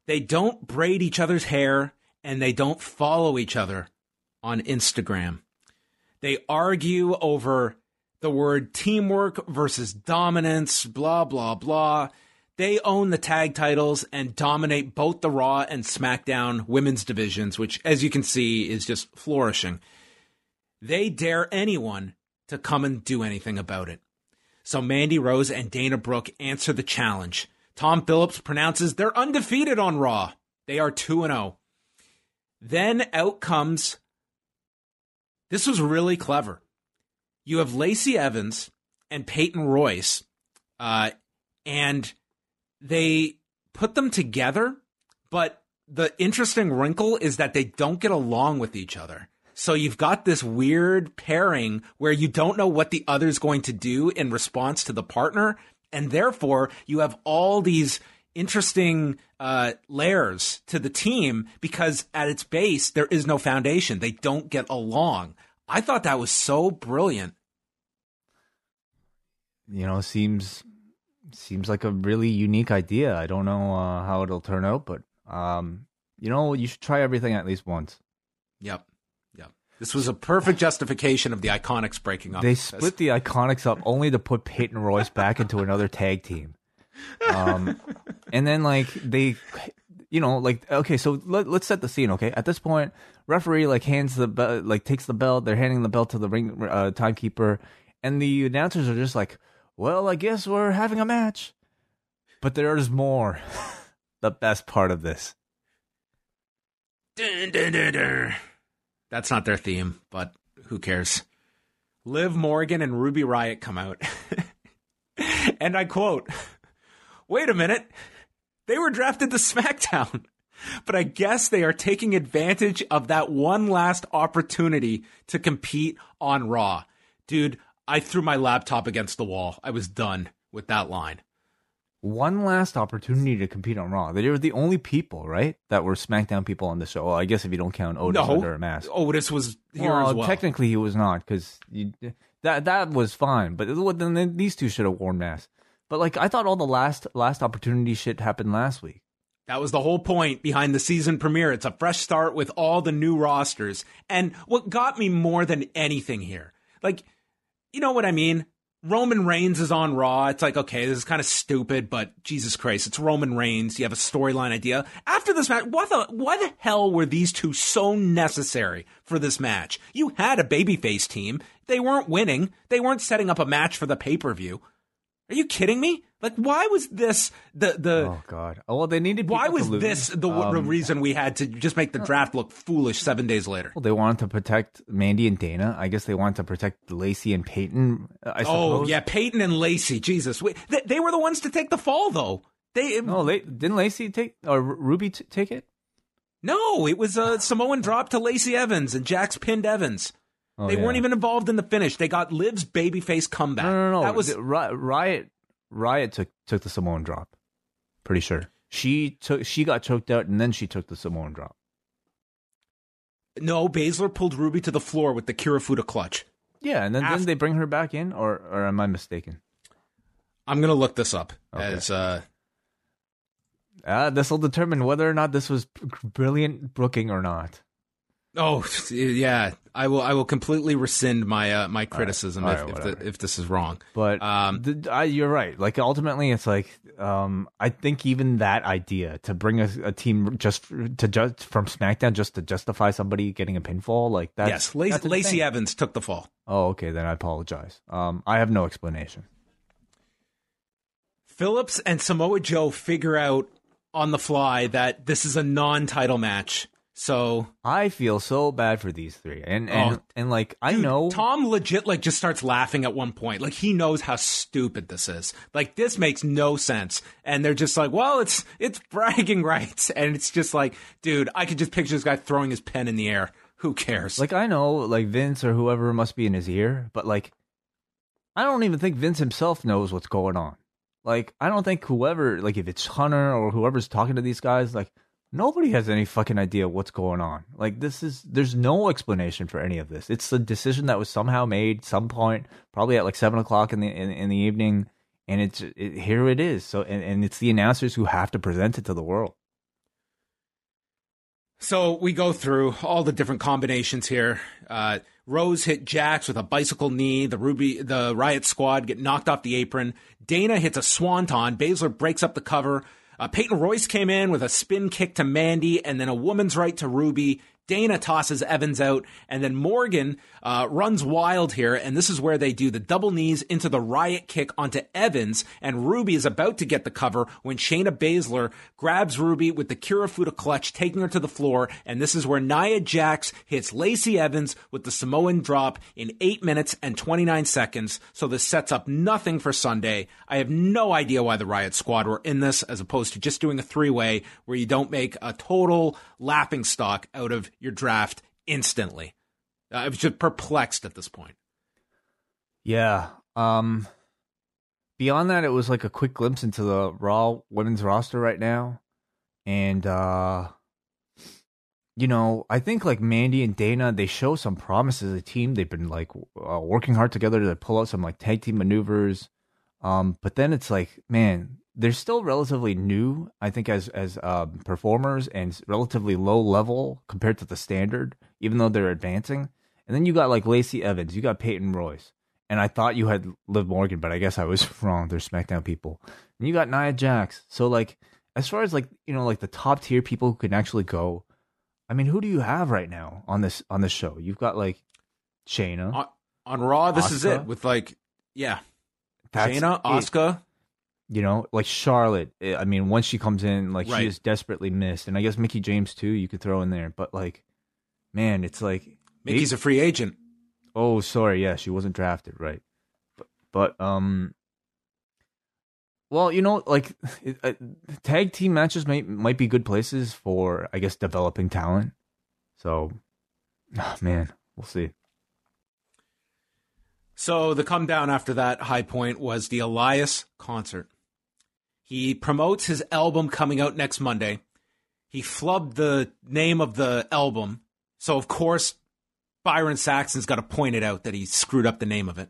They don't braid each other's hair, and they don't follow each other on Instagram. They argue over the word teamwork versus dominance, blah, blah, blah. They own the tag titles and dominate both the Raw and SmackDown women's divisions, which, as you can see, is just flourishing. They dare anyone to come and do anything about it. So Mandy Rose and Dana Brooke answer the challenge. Tom Phillips pronounces they're undefeated on Raw. They are two and oh. Then out comes... This was really clever. You have Lacey Evans and Peyton Royce, uh, and... they put them together, but the interesting wrinkle is that they don't get along with each other. So you've got this weird pairing where you don't know what the other's going to do in response to the partner, and therefore you have all these interesting uh, layers to the team because at its base, there is no foundation. They don't get along. I thought that was so brilliant. You know, seems... Seems like a really unique idea. I don't know uh, how it'll turn out, but, um, you know, you should try everything at least once. Yep. Yep. This was a perfect justification of the Iconics breaking up. They split the Iconics up only to put Peyton Royce back into another tag team. Um, and then, like, they, you know, like, okay, so let, let's set the scene, okay? At this point, referee, like, hands the belt, like, takes the belt. They're handing the belt to the ring uh, timekeeper. And the announcers are just like, well, I guess we're having a match. But there's more. The best part of this. Dun, dun, dun, dun. That's not their theme, but who cares? Liv Morgan and Ruby Riott come out. And I quote, "Wait a minute. They were drafted to SmackDown. But I guess they are taking advantage of that one last opportunity to compete on Raw." Dude, I threw my laptop against the wall. I was done with that line. One last opportunity to compete on Raw. They were the only people, right, that were SmackDown people on the show. Well, I guess if you don't count Otis no, under a mask. Otis was here well, as well. Technically, he was not because that that was fine. But it, then these two should have worn masks. But like, I thought all the last last opportunity shit happened last week. That was the whole point behind the season premiere. It's a fresh start with all the new rosters. And what got me more than anything here, like. you know what I mean? Roman Reigns is on Raw. It's like, okay, this is kind of stupid, but Jesus Christ, it's Roman Reigns. You have a storyline idea. After this match, what the, why the hell were these two so necessary for this match? You had a babyface team. They weren't winning. They weren't setting up a match for the pay-per-view. Are you kidding me? Like, why was this the... the oh, God. Oh, well, they needed Why was this the um, reason we had to just make the draft look foolish seven days later? Well, they wanted to protect Mandy and Dana. I guess they wanted to protect Lacey and Peyton, I suppose. Oh, yeah, Peyton and Lacey. Jesus. Wait, they, they were the ones to take the fall, though. They No, they, didn't Lacey take... Or Ruby t- take it? No, it was a Samoan drop to Lacey Evans, and Jax pinned Evans. Oh, they yeah. weren't even involved in the finish. They got Liv's babyface comeback. No, no, no. That was Riot. Riott took took the Samoan drop. Pretty sure she took she got choked out, and then she took the Samoan drop. No, Baszler pulled Ruby to the floor with the Kirifuda clutch. Yeah, and then After- didn't they bring her back in, or or am I mistaken? I'm gonna look this up. Okay. As uh, uh this will determine whether or not this was brilliant booking or not. Oh yeah, I will. I will completely rescind my uh, my criticism right. if right, if, the, if this is wrong. But um, the, I, you're right. Like ultimately, it's like um, I think even that idea to bring a, a team just to just from SmackDown just to justify somebody getting a pinfall like that. Yes, Lace, that's Lacey Evans took the fall. Oh, okay, then I apologize. Um, I have no explanation. Phillips and Samoa Joe figure out on the fly that this is a non-title match. So I feel so bad for these three, and and, oh, and like I dude, know Tom legit like just starts laughing at one point, like he knows how stupid this is. Like this makes no sense, and they're just like, well, it's it's bragging rights, and it's just like, dude, I could just picture this guy throwing his pen in the air. Who cares? Like I know, like Vince or whoever must be in his ear, but like I don't even think Vince himself knows what's going on. Like I don't think whoever, like if it's Hunter or whoever's talking to these guys, like. Nobody has any fucking idea what's going on. Like, this is... There's no explanation for any of this. It's a decision that was somehow made some point, probably at like seven o'clock in the in, in the evening, and it's it, here it is. So, and, and it's the announcers who have to present it to the world. So, we go through all the different combinations here. Uh, Rose hit Jax with a bicycle knee. The Ruby, the Riott Squad get knocked off the apron. Dana hits a swanton. Baszler breaks up the cover. Uh, Peyton Royce came in with a spin kick to Mandy and then a woman's right to Ruby. Dana tosses Evans out, and then Morgan uh, runs wild here, and this is where they do the double knees into the Riott kick onto Evans, and Ruby is about to get the cover when Shayna Baszler grabs Ruby with the Kirifuda clutch, taking her to the floor, and this is where Nia Jax hits Lacey Evans with the Samoan drop in eight minutes and twenty-nine seconds, so this sets up nothing for Sunday. I have no idea why the Riott Squad were in this, as opposed to just doing a three-way where you don't make a total laughing stock out of your draft instantly. Uh, I was just perplexed at this point. Yeah. Um, beyond that, it was like a quick glimpse into the Raw women's roster right now. And, uh, you know, I think like Mandy and Dana, they show some promise as a team. They've been like uh, working hard together to pull out some like tag team maneuvers. Um, but then it's like, man, they're still relatively new, I think, as as uh, performers and relatively low level compared to the standard, even though they're advancing. And then you got like Lacey Evans, you got Peyton Royce, and I thought you had Liv Morgan, but I guess I was wrong. They're SmackDown people. And you got Nia Jax. So like, as far as like you know, like the top tier people who can actually go, I mean, who do you have right now on this on this show? You've got like Shayna on, on Raw. This Asuka. Is it with like yeah, That's Shayna, Asuka. It. You know, like Charlotte, I mean, once she comes in, like, right. she is desperately missed. And I guess Mickie James, too, you could throw in there. But, like, man, it's like... Mickey's they, a free agent. Oh, sorry, yeah, she wasn't drafted, right. But, but um... Well, you know, like, it, uh, tag team matches might, might be good places for, I guess, developing talent. So, oh, man, we'll see. So, the come down after that high point was the Elias concert. He promotes his album coming out next Monday. He flubbed the name of the album. So, of course, Byron Saxton's got to point it out that he screwed up the name of it.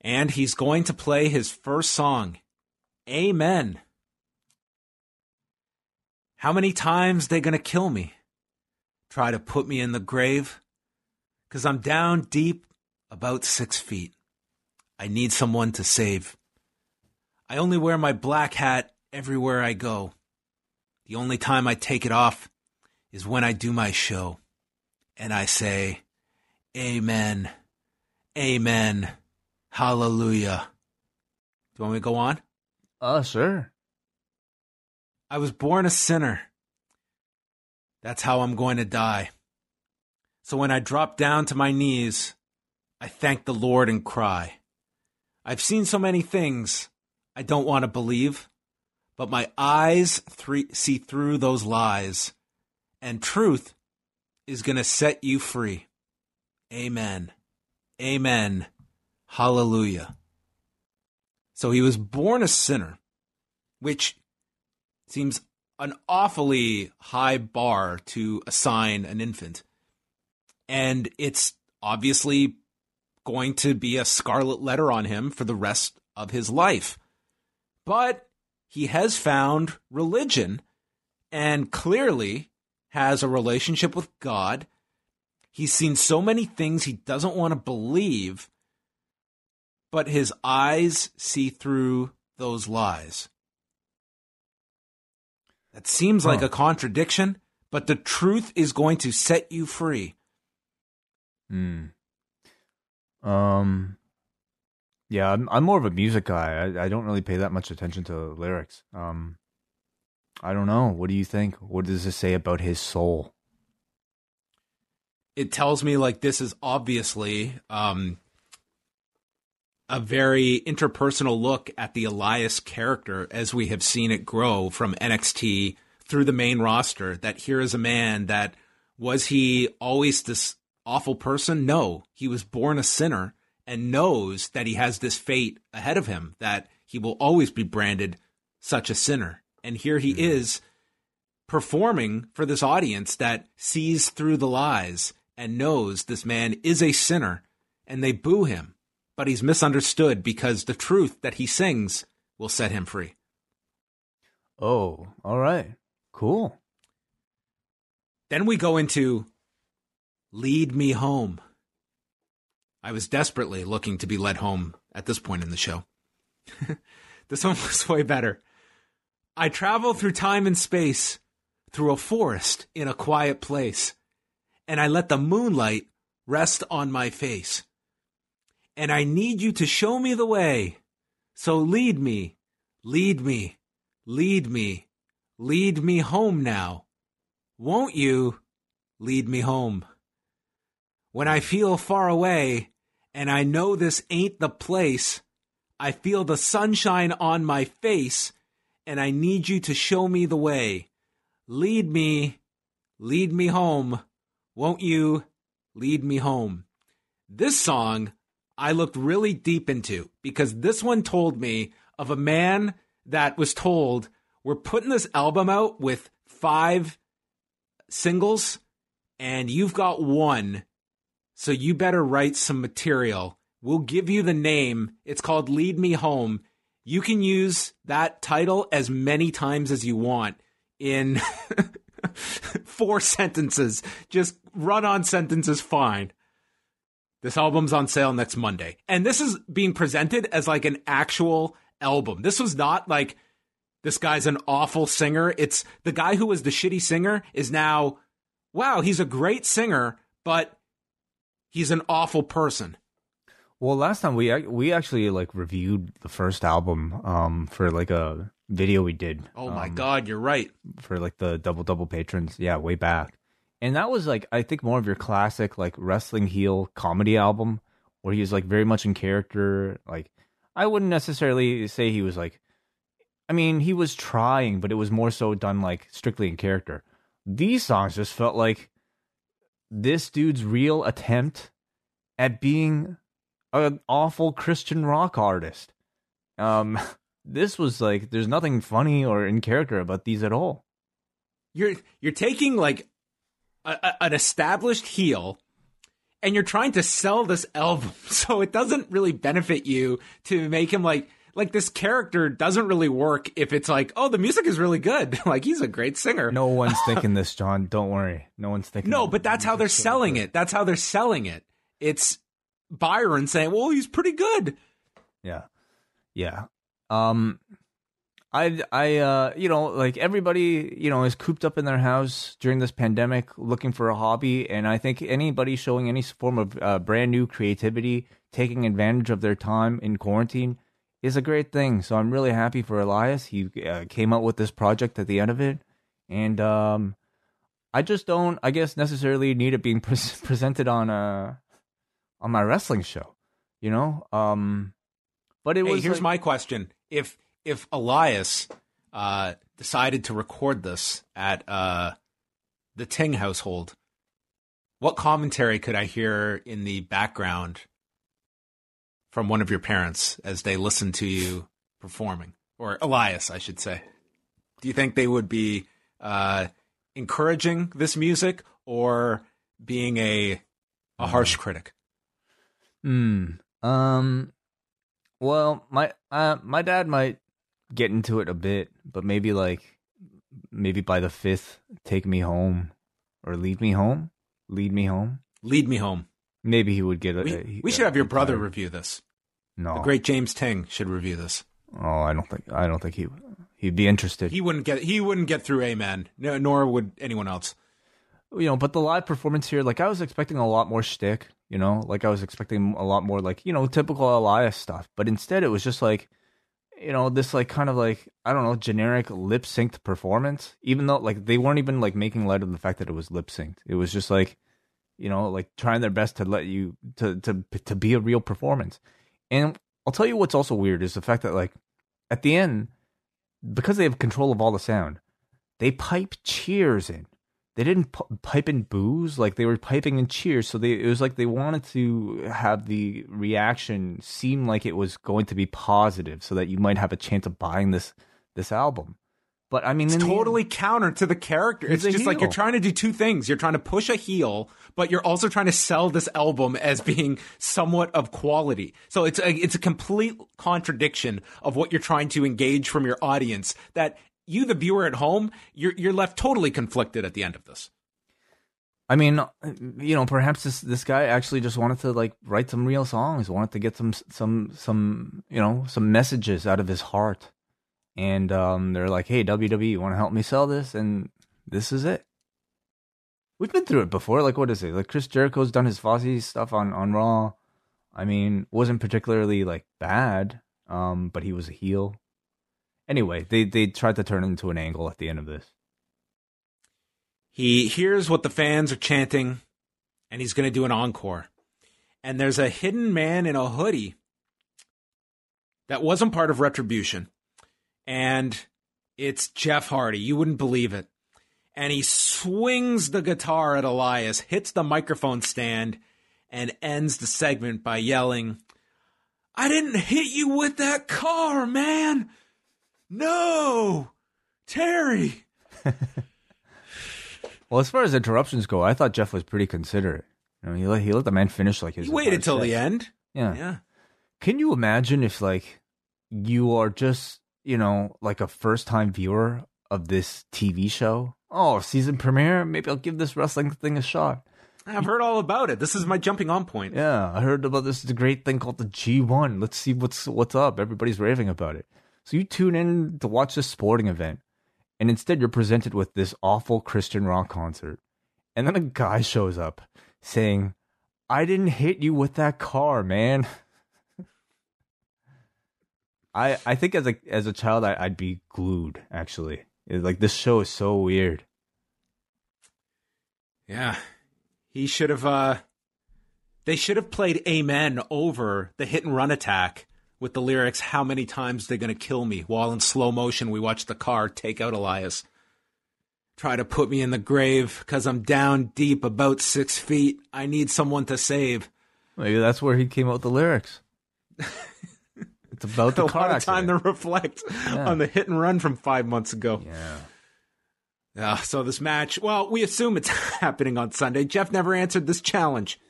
And he's going to play his first song, Amen. How many times they gonna kill me? Try to put me in the grave? 'Cause I'm down deep about six feet. I need someone to save. I only wear my black hat everywhere I go. The only time I take it off is when I do my show. And I say, Amen. Amen. Hallelujah. Do you want me to go on? Uh, sure. I was born a sinner. That's how I'm going to die. So when I drop down to my knees, I thank the Lord and cry. I've seen so many things I don't want to believe, but my eyes three- see through those lies, and truth is going to set you free. Amen. Amen. Hallelujah. So he was born a sinner, which seems an awfully high bar to assign an infant. And it's obviously going to be a scarlet letter on him for the rest of his life. But he has found religion and clearly has a relationship with God. He's seen so many things he doesn't want to believe, but his eyes see through those lies. That seems huh. like a contradiction, but the truth is going to set you free. Hmm. Um. Yeah, I'm. I'm more of a music guy. I, I don't really pay that much attention to lyrics. Um. I don't know. What do you think? What does this say about his soul? It tells me like this is obviously um. a very interpersonal look at the Elias character as we have seen it grow from N X T through the main roster, that here is a man that was he always this awful person? No, he was born a sinner and knows that he has this fate ahead of him, that he will always be branded such a sinner. And here he mm-hmm. is performing for this audience that sees through the lies and knows this man is a sinner, and they boo him. But he's misunderstood because the truth that he sings will set him free. Oh, all right. Cool. Then we go into Lead Me Home. I was desperately looking to be led home at this point in the show. This one was way better. I travel through time and space, through a forest in a quiet place, and I let the moonlight rest on my face. And I need you to show me the way. So lead me, lead me, lead me, lead me home now. Won't you lead me home? When I feel far away and I know this ain't the place, I feel the sunshine on my face and I need you to show me the way. Lead me, lead me home. Won't you lead me home? This song I looked really deep into, because this one told me of a man that was told, we're putting this album out with five singles and you've got one, so you better write some material. We'll give you the name. It's called Lead Me Home. You can use that title as many times as you want in four sentences. Just run-on sentences, fine. This album's on sale next Monday. And this is being presented as like an actual album. This was not like this guy's an awful singer. It's the guy who was the shitty singer is now, wow, he's a great singer, but he's an awful person. Well, last time we we actually like reviewed the first album um, for like a video we did. Oh my um, God, you're right. For like the Double Double patrons. Yeah, way back. And that was like, I think, more of your classic like wrestling heel comedy album where he was like very much in character. Like, I wouldn't necessarily say he was like, I mean, he was trying, but it was more so done like strictly in character. These songs just felt like this dude's real attempt at being an awful Christian rock artist. Um, this was like, there's nothing funny or in character about these at all. You're, you're taking like A, an established heel, and you're trying to sell this album, so it doesn't really benefit you to make him like, like this character doesn't really work if it's like, oh, the music is really good. Like, he's a great singer. No one's thinking this, John. Don't worry. No one's thinking No, that. But that's how they're selling it. That's how they're selling it. It's Byron saying, well, he's pretty good. yeah, yeah. Um, I, I, uh, you know, like everybody, you know, is cooped up in their house during this pandemic, looking for a hobby, and I think anybody showing any form of uh, brand new creativity, taking advantage of their time in quarantine, is a great thing. So I'm really happy for Elias. He uh, came out with this project at the end of it, and um, I just don't, I guess, necessarily need it being pre- presented on a on my wrestling show, you know. Um, but it hey, was. Here's like, my question: if if Elias uh, decided to record this at uh, the Ting household, what commentary could I hear in the background from one of your parents as they listen to you performing, or Elias, I should say? Do you think they would be uh, encouraging this music or being a a harsh critic? Hmm. Um. Well, my uh, my dad might get into it a bit, but maybe like maybe by the fifth, take me home or lead me home, lead me home, lead me home. Maybe he would get a. We, a, he, we should a, have your brother tired. review this. No, the great James Ting should review this. Oh, I don't think I don't think he he'd be interested. He wouldn't get he wouldn't get through Amen. No, nor would anyone else. You know, but the live performance here, like I was expecting a lot more shtick. You know, like I was expecting a lot more, like, you know, typical Elias stuff. But instead, it was just like, you know, this like kind of like, I don't know, generic lip synced performance. Even though like they weren't even like making light of the fact that it was lip synced. It was just like, you know, like trying their best to let you to, to to be a real performance. And I'll tell you what's also weird is the fact that like at the end, because they have control of all the sound, they pipe cheers in. They didn't p- pipe in boos, like they were piping in cheers. So they, it was like they wanted to have the reaction seem like it was going to be positive, so that you might have a chance of buying this this album. But I mean, it's totally end, counter to the character. It's just heel. Like you're trying to do two things. You're trying to push a heel, but you're also trying to sell this album as being somewhat of quality. So it's a, it's a complete contradiction of what you're trying to engage from your audience. That you, the viewer at home, you're you're left totally conflicted at the end of this. I mean, you know, perhaps this this guy actually just wanted to like write some real songs, wanted to get some some some you know some messages out of his heart. And um, they're like, hey, W W E, you want to help me sell this? And this is it. We've been through it before. Like, what is it? Like, Chris Jericho's done his Fozzy stuff on, on Raw. I mean, wasn't particularly, like, bad, um, but he was a heel. Anyway, they, they tried to turn it into an angle at the end of this. He hears what the fans are chanting, and he's going to do an encore. And there's a hidden man in a hoodie that wasn't part of Retribution. And it's Jeff Hardy. You wouldn't believe it. And he swings the guitar at Elias, hits the microphone stand, and ends the segment by yelling, "I didn't hit you with that car, man. No, Terry." Well, as far as interruptions go, I thought Jeff was pretty considerate. You know, he let, he let the man finish like his. He waited till the end. Yeah. Yeah. Can you imagine if like you are just, you know, like a first-time viewer of this T V show? Oh, season premiere? Maybe I'll give this wrestling thing a shot. I've heard all about it. This is my jumping on point. Yeah, I heard about this great thing called the G one. Let's see what's what's up. Everybody's raving about it. So you tune in to watch this sporting event, and instead you're presented with this awful Christian rock concert. And then a guy shows up saying, "I didn't hit you with that car, man." I, I think as a as a child, I, I'd be glued, actually. It, like, this show is so weird. Yeah. He should have... Uh, they should have played Amen over the hit and run attack with the lyrics, "How many times they're going to kill me," while in slow motion we watch the car take out Elias. "Try to put me in the grave, because I'm down deep about six feet. I need someone to save." Maybe that's where he came up with the lyrics. It's about the a car lot of time accident. To reflect yeah. on the hit and run from five months ago. Yeah. Uh, so this match, well, we assume it's happening on Sunday. Jeff never answered this challenge.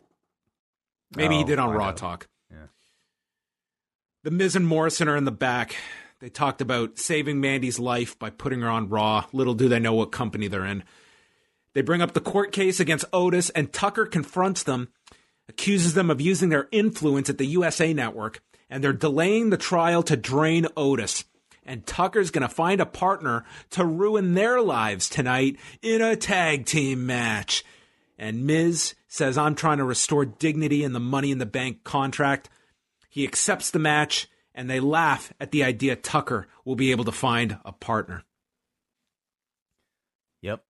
Maybe oh, he did on Raw out. Talk. Yeah. The Miz and Morrison are in the back. They talked about saving Mandy's life by putting her on Raw. Little do they know what company they're in. They bring up the court case against Otis, and Tucker confronts them, accuses them of using their influence at the U S A Network, and they're delaying the trial to drain Otis. And Tucker's going to find a partner to ruin their lives tonight in a tag team match. And Miz says, I'm trying to restore dignity in the Money in the Bank contract. He accepts the match, and they laugh at the idea Tucker will be able to find a partner. Yep.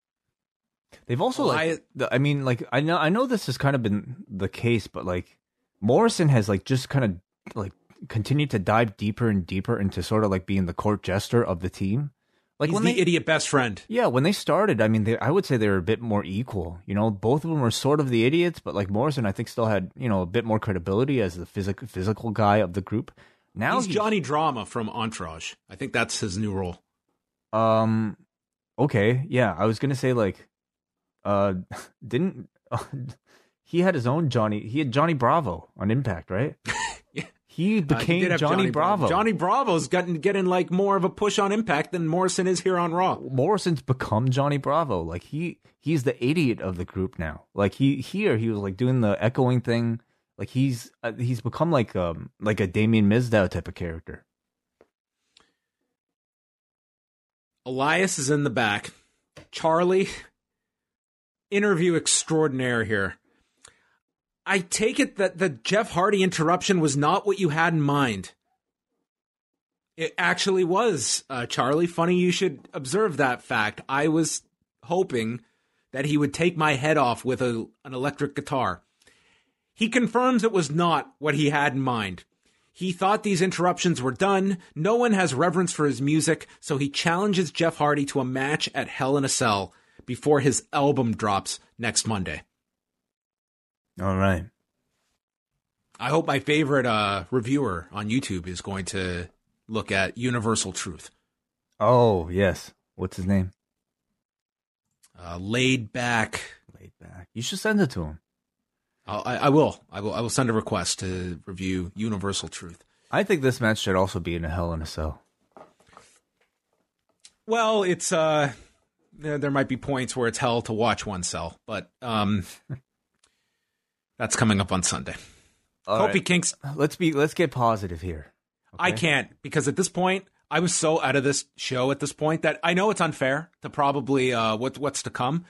They've also, Elias, like, I mean, like, I know, I know this has kind of been the case, but, like, Morrison has, like, just kind of, like, continued to dive deeper and deeper into sort of, like, being the court jester of the team. Like, he's when the they, idiot best friend. Yeah, when they started, I mean, they, I would say they were a bit more equal. You know, both of them were sort of the idiots, but, like, Morrison, I think, still had, you know, a bit more credibility as the physical physical guy of the group. Now he's, he's Johnny Drama from Entourage. I think that's his new role. Um, okay, yeah, I was gonna say, like, uh, didn't uh, he had his own Johnny? He had Johnny Bravo on Impact, right? Yeah. He became uh, he Johnny, Johnny Bravo. Bravo. Johnny Bravo's gotten getting like more of a push on Impact than Morrison is here on Raw. Morrison's become Johnny Bravo. Like he he's the idiot of the group now. Like he here he was like doing the echoing thing. Like he's uh, he's become like um like a Damien Mizdow type of character. Elias is in the back. Charlie, interview extraordinaire here. I take it that the Jeff Hardy interruption was not what you had in mind. It actually was, uh, Charlie. Funny you should observe that fact. I was hoping that he would take my head off with a, an electric guitar. He confirms it was not what he had in mind. He thought these interruptions were done. No one has reverence for his music, so he challenges Jeff Hardy to a match at Hell in a Cell before his album drops next Monday. All right. I hope my favorite uh, reviewer on YouTube is going to look at Universal Truth. Oh, yes. What's his name? Uh, laid back. Laid back. You should send it to him. I'll, I, I will. I will. I will send a request to review Universal Truth. I think this match should also be in a Hell in a Cell. Well, it's uh, there. There might be points where it's hell to watch oneself, but um. That's coming up on Sunday. All Kofi right. Kingston. Let's be. Let's get positive here. Okay? I can't, because at this point, I was so out of this show at this point that I know it's unfair to probably uh, what what's to come.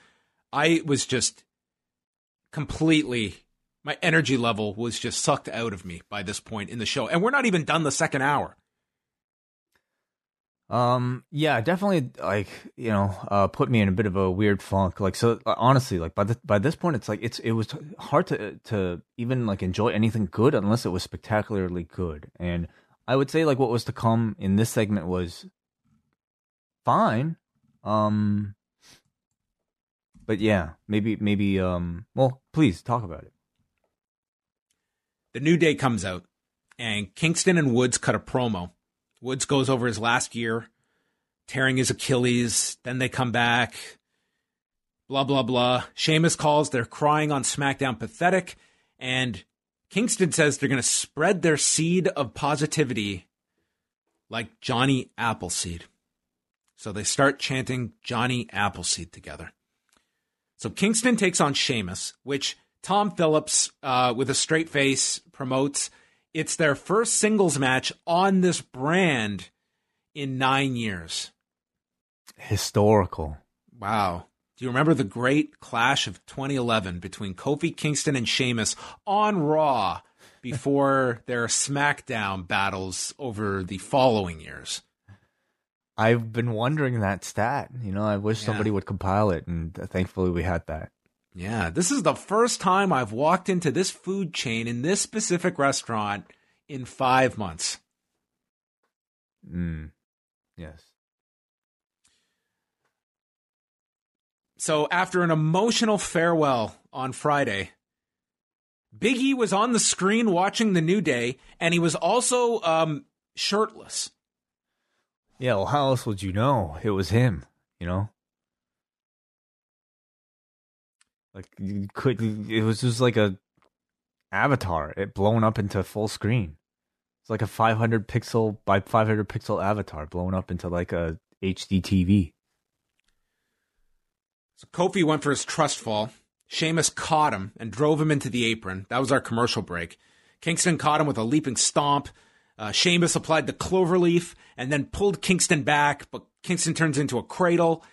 I was just completely. My energy level was just sucked out of me by this point in the show, and we're not even done the second hour. Um. Yeah. Definitely. Like you know, uh, put me in a bit of a weird funk. Like so. Uh, honestly, like by the, by this point, it's like it's it was t- hard to to even like enjoy anything good unless it was spectacularly good. And I would say like what was to come in this segment was fine. Um. But yeah, maybe maybe um. Well, please talk about it. The New Day comes out, and Kingston and Woods cut a promo. Woods goes over his last year, tearing his Achilles. Then they come back. Blah, blah, blah. Sheamus calls. They're crying on SmackDown pathetic. And Kingston says they're going to spread their seed of positivity like Johnny Appleseed. So they start chanting Johnny Appleseed together. So Kingston takes on Sheamus, which Tom Phillips, uh, with a straight face, promotes. It's their first singles match on this brand in nine years. Historical. Wow. Do you remember the great clash of twenty eleven between Kofi Kingston and Sheamus on Raw before their SmackDown battles over the following years? I've been wondering that stat. You know, I wish yeah. somebody would compile it, and thankfully we had that. Yeah, this is the first time I've walked into this food chain in this specific restaurant in five months. Mm. Yes. So after an emotional farewell on Friday, Big E was on the screen watching the New Day, and he was also um, shirtless. Yeah, well, how else would you know it was him, you know? Like you could, it was just like a avatar. It blown up into full screen. It's like a five hundred pixel by five hundred pixel avatar blown up into like a H D T V. So Kofi went for his trust fall. Sheamus caught him and drove him into the apron. That was our commercial break. Kingston caught him with a leaping stomp. Uh, Sheamus applied the cloverleaf and then pulled Kingston back, but Kingston turns into a cradle.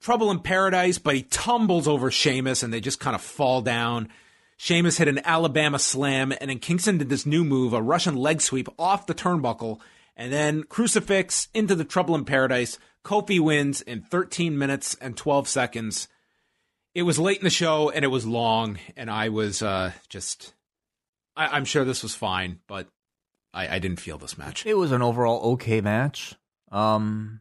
Trouble in Paradise, but he tumbles over Sheamus and they just kind of fall down. Sheamus hit an Alabama slam, and then Kingston did this new move, a Russian leg sweep off the turnbuckle, and then crucifix into the Trouble in Paradise. Kofi wins in thirteen minutes and twelve seconds. It was late in the show, and it was long, and I was uh, just... I- I'm sure this was fine, but I-, I didn't feel this match. It was an overall okay match. Um...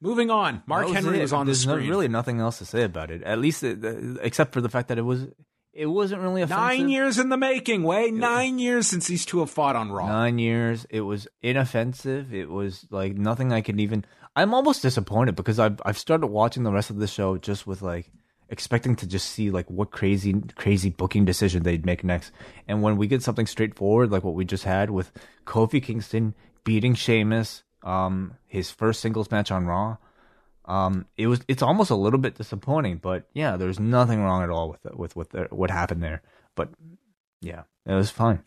Moving on. Mark was Henry it. was on There's the screen. There's no, really nothing else to say about it, at least it, uh, except for the fact that it, was, it wasn't it was really offensive. Nine years in the making, Way. Nine was, years since these two have fought on Raw. Nine years. It was inoffensive. It was like nothing I could even... I'm almost disappointed because I've, I've started watching the rest of the show just with like expecting to just see like what crazy, crazy booking decision they'd make next. And when we get something straightforward like what we just had with Kofi Kingston beating Sheamus... Um, his first singles match on Raw. Um, it was it's almost a little bit disappointing, but yeah, there's nothing wrong at all with it, with with the, what happened there. But yeah, it was fine.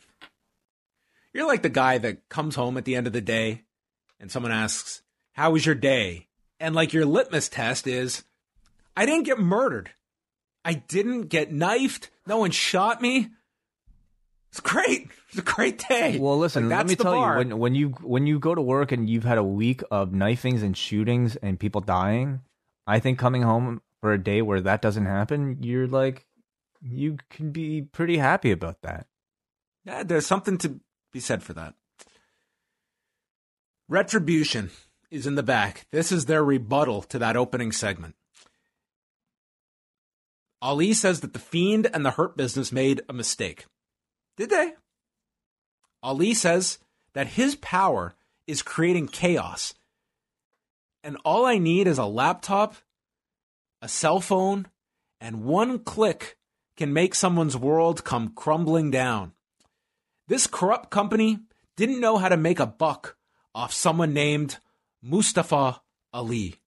You're like the guy that comes home at the end of the day, and someone asks, "How was your day?" And like your litmus test is, "I didn't get murdered. I didn't get knifed. No one shot me. It's great. It's a great day." Well, listen, like, let me tell bar. you, when when you when you go to work and you've had a week of knifings and shootings and people dying, I think coming home for a day where that doesn't happen, you're like, you can be pretty happy about that. Yeah, there's something to be said for that. Retribution is in the back. This is their rebuttal to that opening segment. Ali says that the Fiend and the Hurt Business made a mistake. Did they? Ali says that his power is creating chaos. And all I need is a laptop, a cell phone, and one click can make someone's world come crumbling down. This corrupt company didn't know how to make a buck off someone named Mustafa Ali.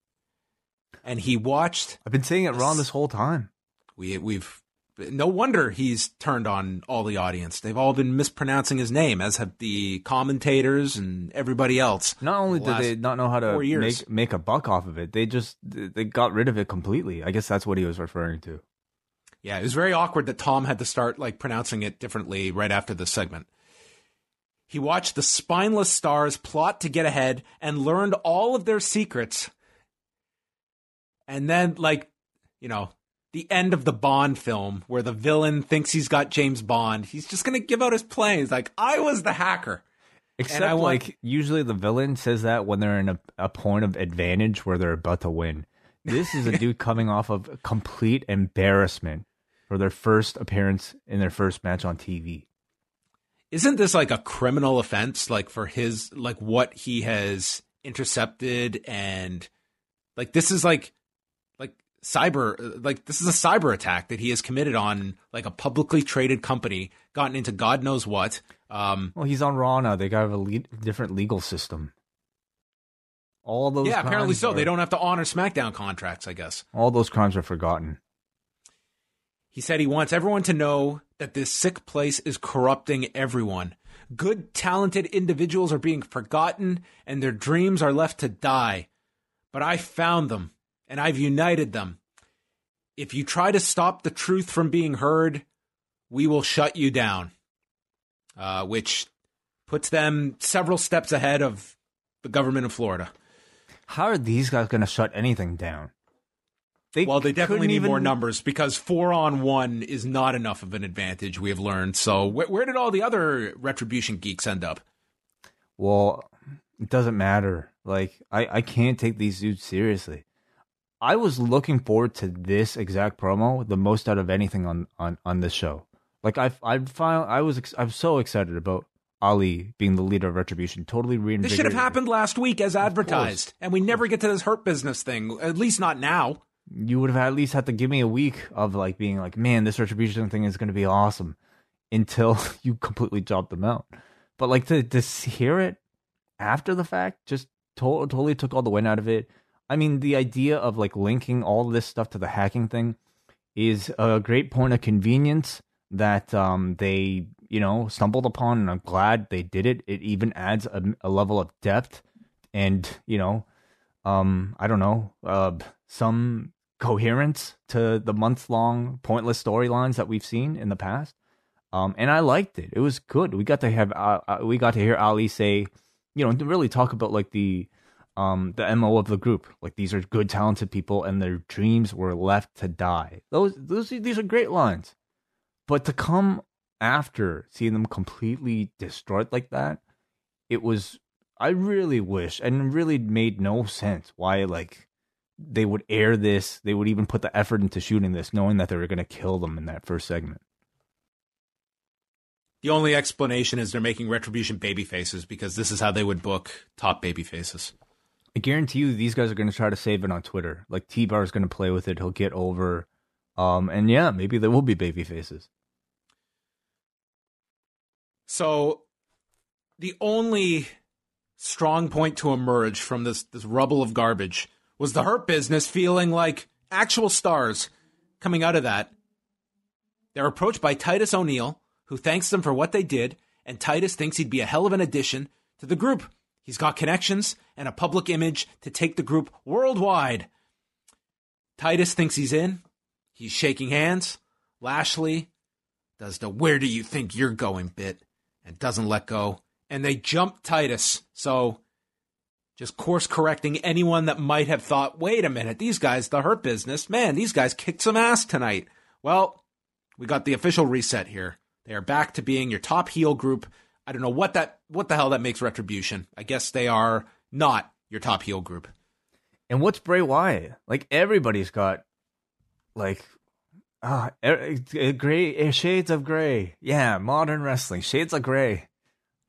And he watched... I've been saying it wrong this whole time. We, we've... No wonder he's turned on all the audience. They've all been mispronouncing his name, as have the commentators and everybody else. Not only did they not know how to make, make a buck off of it, they just they got rid of it completely. I guess that's what he was referring to. Yeah, it was very awkward that Tom had to start like pronouncing it differently right after the segment. He watched the Spineless Stars plot to get ahead and learned all of their secrets. And then, like, you know... the end of the Bond film where the villain thinks he's got James Bond. He's just going to give out his plan. He's like, I was the hacker. Except I like won. Usually the villain says that when they're in a, a point of advantage where they're about to win. This is a dude coming off of complete embarrassment for their first appearance in their first match on T V. Isn't this like a criminal offense? Like for his, like what he has intercepted and like, this is like, cyber like this is a cyber attack that he has committed on like a publicly traded company, gotten into God knows what. Um well, he's on Raw now. They got a le- different legal system. All those yeah apparently so are, they don't have to honor SmackDown contracts, I guess. All those crimes are forgotten. He said he wants everyone to know that this sick place is corrupting everyone. Good, talented individuals are being forgotten and their dreams are left to die, but I found them and I've united them. If you try to stop the truth from being heard, we will shut you down. Uh, which puts them several steps ahead of the government of Florida. How are these guys going to shut anything down? They well, they definitely need even... more numbers because four on one is not enough of an advantage, we have learned. So where, where did all the other Retribution geeks end up? Well, it doesn't matter. Like, I, I can't take these dudes seriously. I was looking forward to this exact promo the most out of anything on, on, on this show. Like I I found I was I'm so excited about Ali being the leader of Retribution. Totally reinvigorated. This should have happened last week as advertised, and we never get to this Hurt Business thing. At least not now. You would have at least had to give me a week of like being like, man, this Retribution thing is going to be awesome, until you completely dropped them out. But like to to hear it after the fact just to- totally took all the wind out of it. I mean, the idea of like linking all this stuff to the hacking thing is a great point of convenience that um, they you know, stumbled upon, and I'm glad they did it. It even adds a, a level of depth and, you know, um, I don't know, uh, some coherence to the month-long pointless storylines that we've seen in the past. Um, and I liked it. It was good. We got to have, uh, we got to hear Ali say, you know, really talk about like the, um, the M O of the group. Like, these are good, talented people, and their dreams were left to die. Those, those, these are great lines. But to come after seeing them completely destroyed like that, it was, I really wish, and really made no sense why, like, they would air this, they would even put the effort into shooting this, knowing that they were going to kill them in that first segment. The only explanation is they're making Retribution baby faces, because this is how they would book top baby faces. I guarantee you these guys are going to try to save it on Twitter. Like, T-Bar is going to play with it. He'll get over. Um, and yeah, maybe there will be baby faces. So the only strong point to emerge from this, this rubble of garbage was the Hurt Business feeling like actual stars coming out of that. They're approached by Titus O'Neil, who thanks them for what they did, and Titus thinks he'd be a hell of an addition to the group. He's got connections and a public image to take the group worldwide. Titus thinks he's in. He's shaking hands. Lashley does the "where do you think you're going" bit and doesn't let go. And they jump Titus. So just course correcting anyone that might have thought, wait a minute, these guys, the Hurt Business, man, these guys kicked some ass tonight. Well, we got the official reset here. They are back to being your top heel group. I don't know what that, what the hell that makes Retribution. I guess they are not your top heel group. And what's Bray Wyatt? Like, everybody's got, like, ah, gray, shades of gray. Yeah, modern wrestling, shades of gray.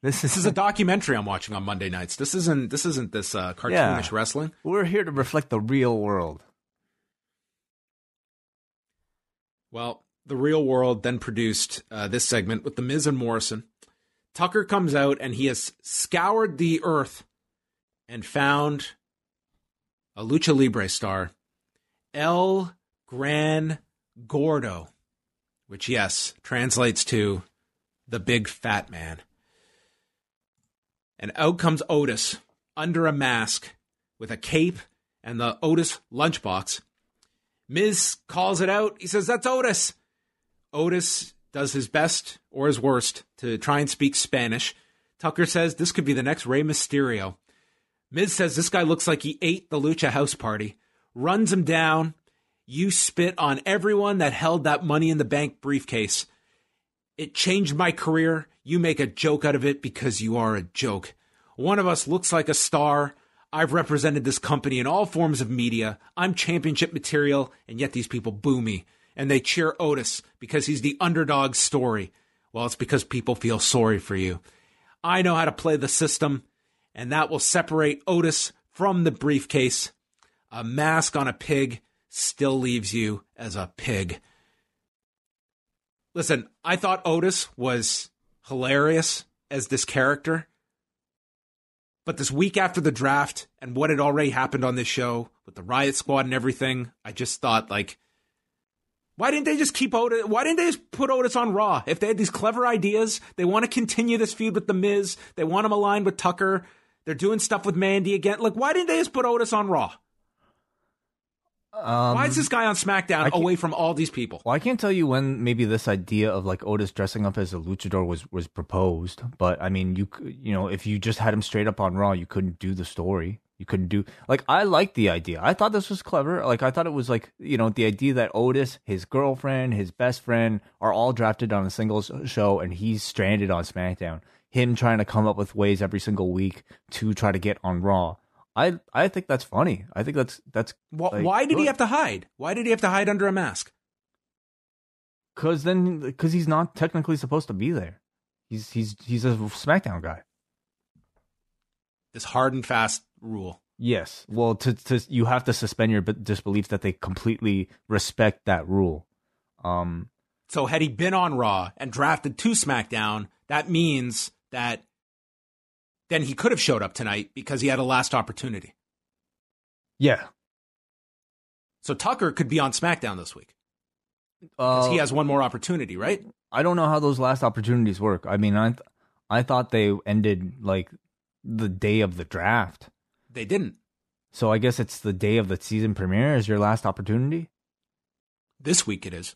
This is, this is a documentary I'm watching on Monday nights. This isn't this isn't this uh, cartoonish yeah. wrestling. We're here to reflect the real world. Well, the real world then produced uh, this segment with The Miz and Morrison. Tucker comes out, and he has scoured the earth and found a Lucha Libre star, El Gran Gordo, which, yes, translates to the big fat man. And out comes Otis under a mask with a cape and the Otis lunchbox. Miz calls it out. He says, "That's Otis." Otis does his best or his worst to try and speak Spanish. Tucker says this could be the next Rey Mysterio. Miz says this guy looks like he ate the Lucha House Party, runs him down. You spit on everyone that held that Money in the Bank briefcase. It changed my career. You make a joke out of it because you are a joke. One of us looks like a star. I've represented this company in all forms of media. I'm championship material, and yet these people boo me. And they cheer Otis because he's the underdog story. Well, it's because people feel sorry for you. I know how to play the system, and that will separate Otis from the briefcase. A mask on a pig still leaves you as a pig. Listen, I thought Otis was hilarious as this character. But this week after the draft and what had already happened on this show with the Riot Squad and everything, I just thought, like, why didn't they just keep Otis? Why didn't they just put Otis on Raw? If they had these clever ideas, they want to continue this feud with The Miz. They want him aligned with Tucker. They're doing stuff with Mandy again. Like, why didn't they just put Otis on Raw? Um, why is this guy on SmackDown away from all these people? Well, I can't tell you when maybe this idea of, like, Otis dressing up as a luchador was, was proposed. But, I mean, you you know, if you just had him straight up on Raw, you couldn't do the story. You couldn't do, like, I liked the idea. I thought this was clever. Like, I thought it was, like, you know, the idea that Otis, his girlfriend, his best friend are all drafted on a singles show and he's stranded on SmackDown. Him trying to come up with ways every single week to try to get on Raw. I I think that's funny. I think that's that's. Well, like, why did good. he have to hide? Why did he have to hide under a mask? Because then, because he's not technically supposed to be there. He's he's he's a SmackDown guy. This hard and fast rule. Yes. Well, to, to you have to suspend your disbelief that they completely respect that rule. Um, so had he been on Raw and drafted to SmackDown, that means that then he could have showed up tonight because he had a last opportunity. Yeah. So Tucker could be on SmackDown this week. Uh, he has one more opportunity, right? I don't know how those last opportunities work. I mean, I th- I thought they ended like the day of the draft. They didn't. So I guess it's the day of the season premiere is your last opportunity? This week it is.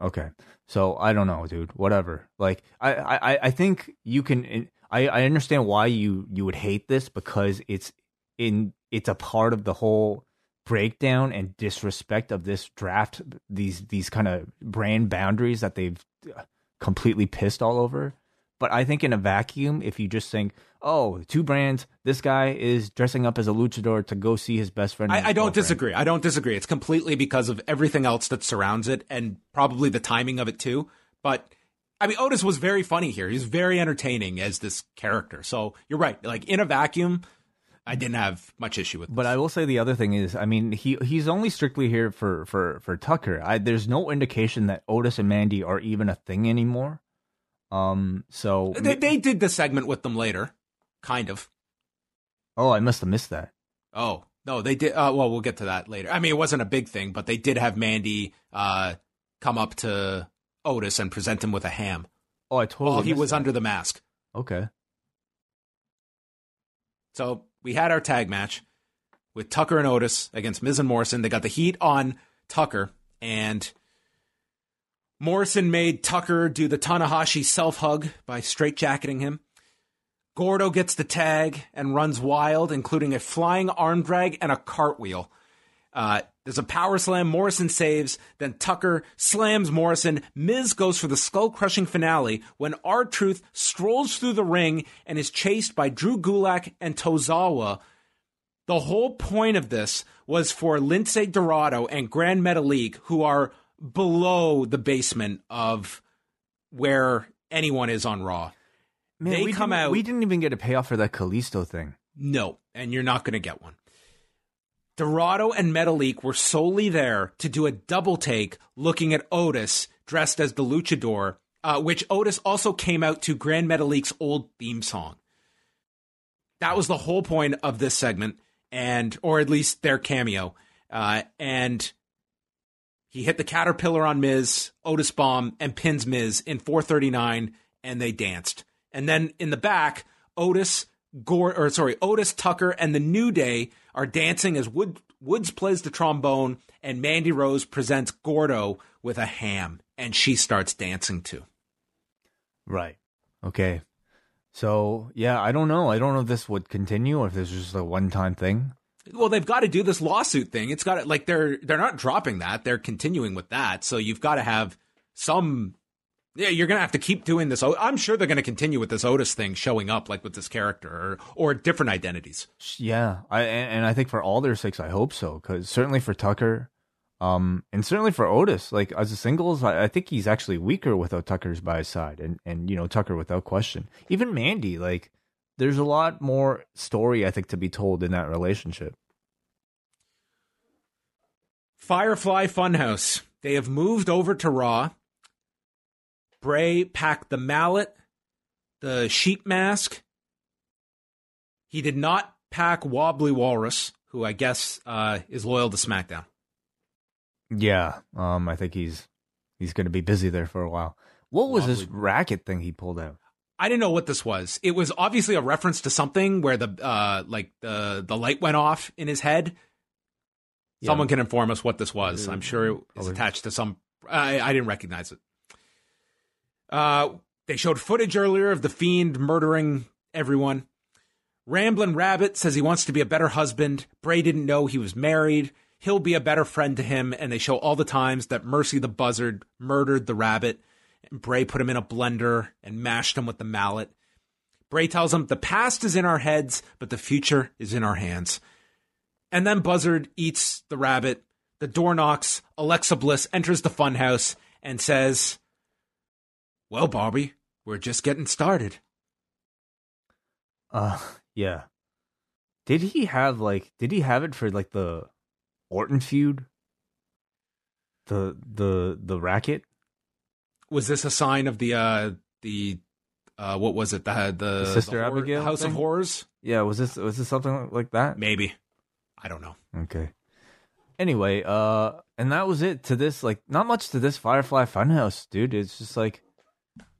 Okay. So I don't know, dude. Whatever. Like, I, I, I think you can... I, I understand why you, you would hate this, because it's in it's a part of the whole breakdown and disrespect of this draft, these these kind of brand boundaries that they've completely pissed all over. But I think in a vacuum, if you just think, oh, two brands, this guy is dressing up as a luchador to go see his best friend. I, I don't disagree. I don't disagree. It's completely because of everything else that surrounds it, and probably the timing of it too. But I mean, Otis was very funny here. He's very entertaining as this character. So you're right. Like, in a vacuum, I didn't have much issue with this. But I will say the other thing is, I mean, he he's only strictly here for, for, for Tucker. I, there's no indication that Otis and Mandy are even a thing anymore. Um, so they, they did the segment with them later, kind of. Oh, I must have missed that. Oh, no, they did. Uh, well, we'll get to that later. I mean, it wasn't a big thing, but they did have Mandy uh, come up to Otis and present him with a ham. Oh, I totally. Well, he was that. Under the mask. Okay. So we had our tag match with Tucker and Otis against Miz and Morrison. They got the heat on Tucker, and Morrison made Tucker do the Tanahashi self-hug by straightjacketing him. Gordo gets the tag and runs wild, including a flying arm drag and a cartwheel. Uh, there's a power slam. Morrison saves. Then Tucker slams Morrison. Miz goes for the skull-crushing finale when R-Truth strolls through the ring and is chased by Drew Gulak and Tozawa. The whole point of this was for Lince Dorado and Gran Metalik, who are below the basement of where anyone is on Raw. Man, they come out. We didn't even get a payoff for that Kalisto thing. No, and you're not going to get one. Dorado and Metalik were solely there to do a double take looking at Otis dressed as the luchador, uh, which Otis also came out to Grand Metalik's old theme song. That was the whole point of this segment, and or at least their cameo. Uh, and he hit the Caterpillar on Miz, Otis bomb, and pins Miz in four thirty-nine, and they danced. And then in the back, Otis... Gore, or sorry, Otis, Tucker, and the New Day are dancing as Wood, Woods plays the trombone, and Mandy Rose presents Gordo with a ham, and she starts dancing too. Right. Okay. So, yeah, I don't know. I don't know if this would continue or if this is just a one-time thing. Well, they've got to do this lawsuit thing. It's got to, like, they're they're not dropping that. They're continuing with that. So you've got to have some... Yeah, you're going to have to keep doing this. I'm sure they're going to continue with this Otis thing showing up, like, with this character or, or different identities. Yeah, I and I think for all their sakes, I hope so, because certainly for Tucker um, and certainly for Otis, like, as a singles, I, I think he's actually weaker without Tucker's by his side and, and, you know, Tucker without question. Even Mandy, like, there's a lot more story, I think, to be told in that relationship. Firefly Funhouse. They have moved over to Raw. Bray packed the mallet, the sheep mask. He did not pack Wobbly Walrus, who I guess uh, is loyal to SmackDown. Yeah, um, I think he's he's going to be busy there for a while. What was Wobbly. This racket thing he pulled out? I didn't know what this was. It was obviously a reference to something where the uh, like the the light went off in his head. Yeah. Someone can inform us what this was. I'm sure it is attached to some. I, I didn't recognize it. Uh, they showed footage earlier of the Fiend murdering everyone. Ramblin' Rabbit says he wants to be a better husband. Bray didn't know he was married. He'll be a better friend to him. And they show all the times that Mercy the Buzzard murdered the rabbit. And Bray put him in a blender and mashed him with the mallet. Bray tells him the past is in our heads, but the future is in our hands. And then Buzzard eats the rabbit. The door knocks. Alexa Bliss enters the funhouse and says... Well, Barbie, we're just getting started. Uh, yeah. Did he have, like, did he have it for, like, the Orton feud? The, the, the racket? Was this a sign of the, uh, the, uh, what was it? The, the, the Sister the horror, Abigail? House thing? Of Horrors? Yeah, was this, was this something like that? Maybe. I don't know. Okay. Anyway, uh, and that was it to this. Like, not much to this Firefly Funhouse, dude. It's just like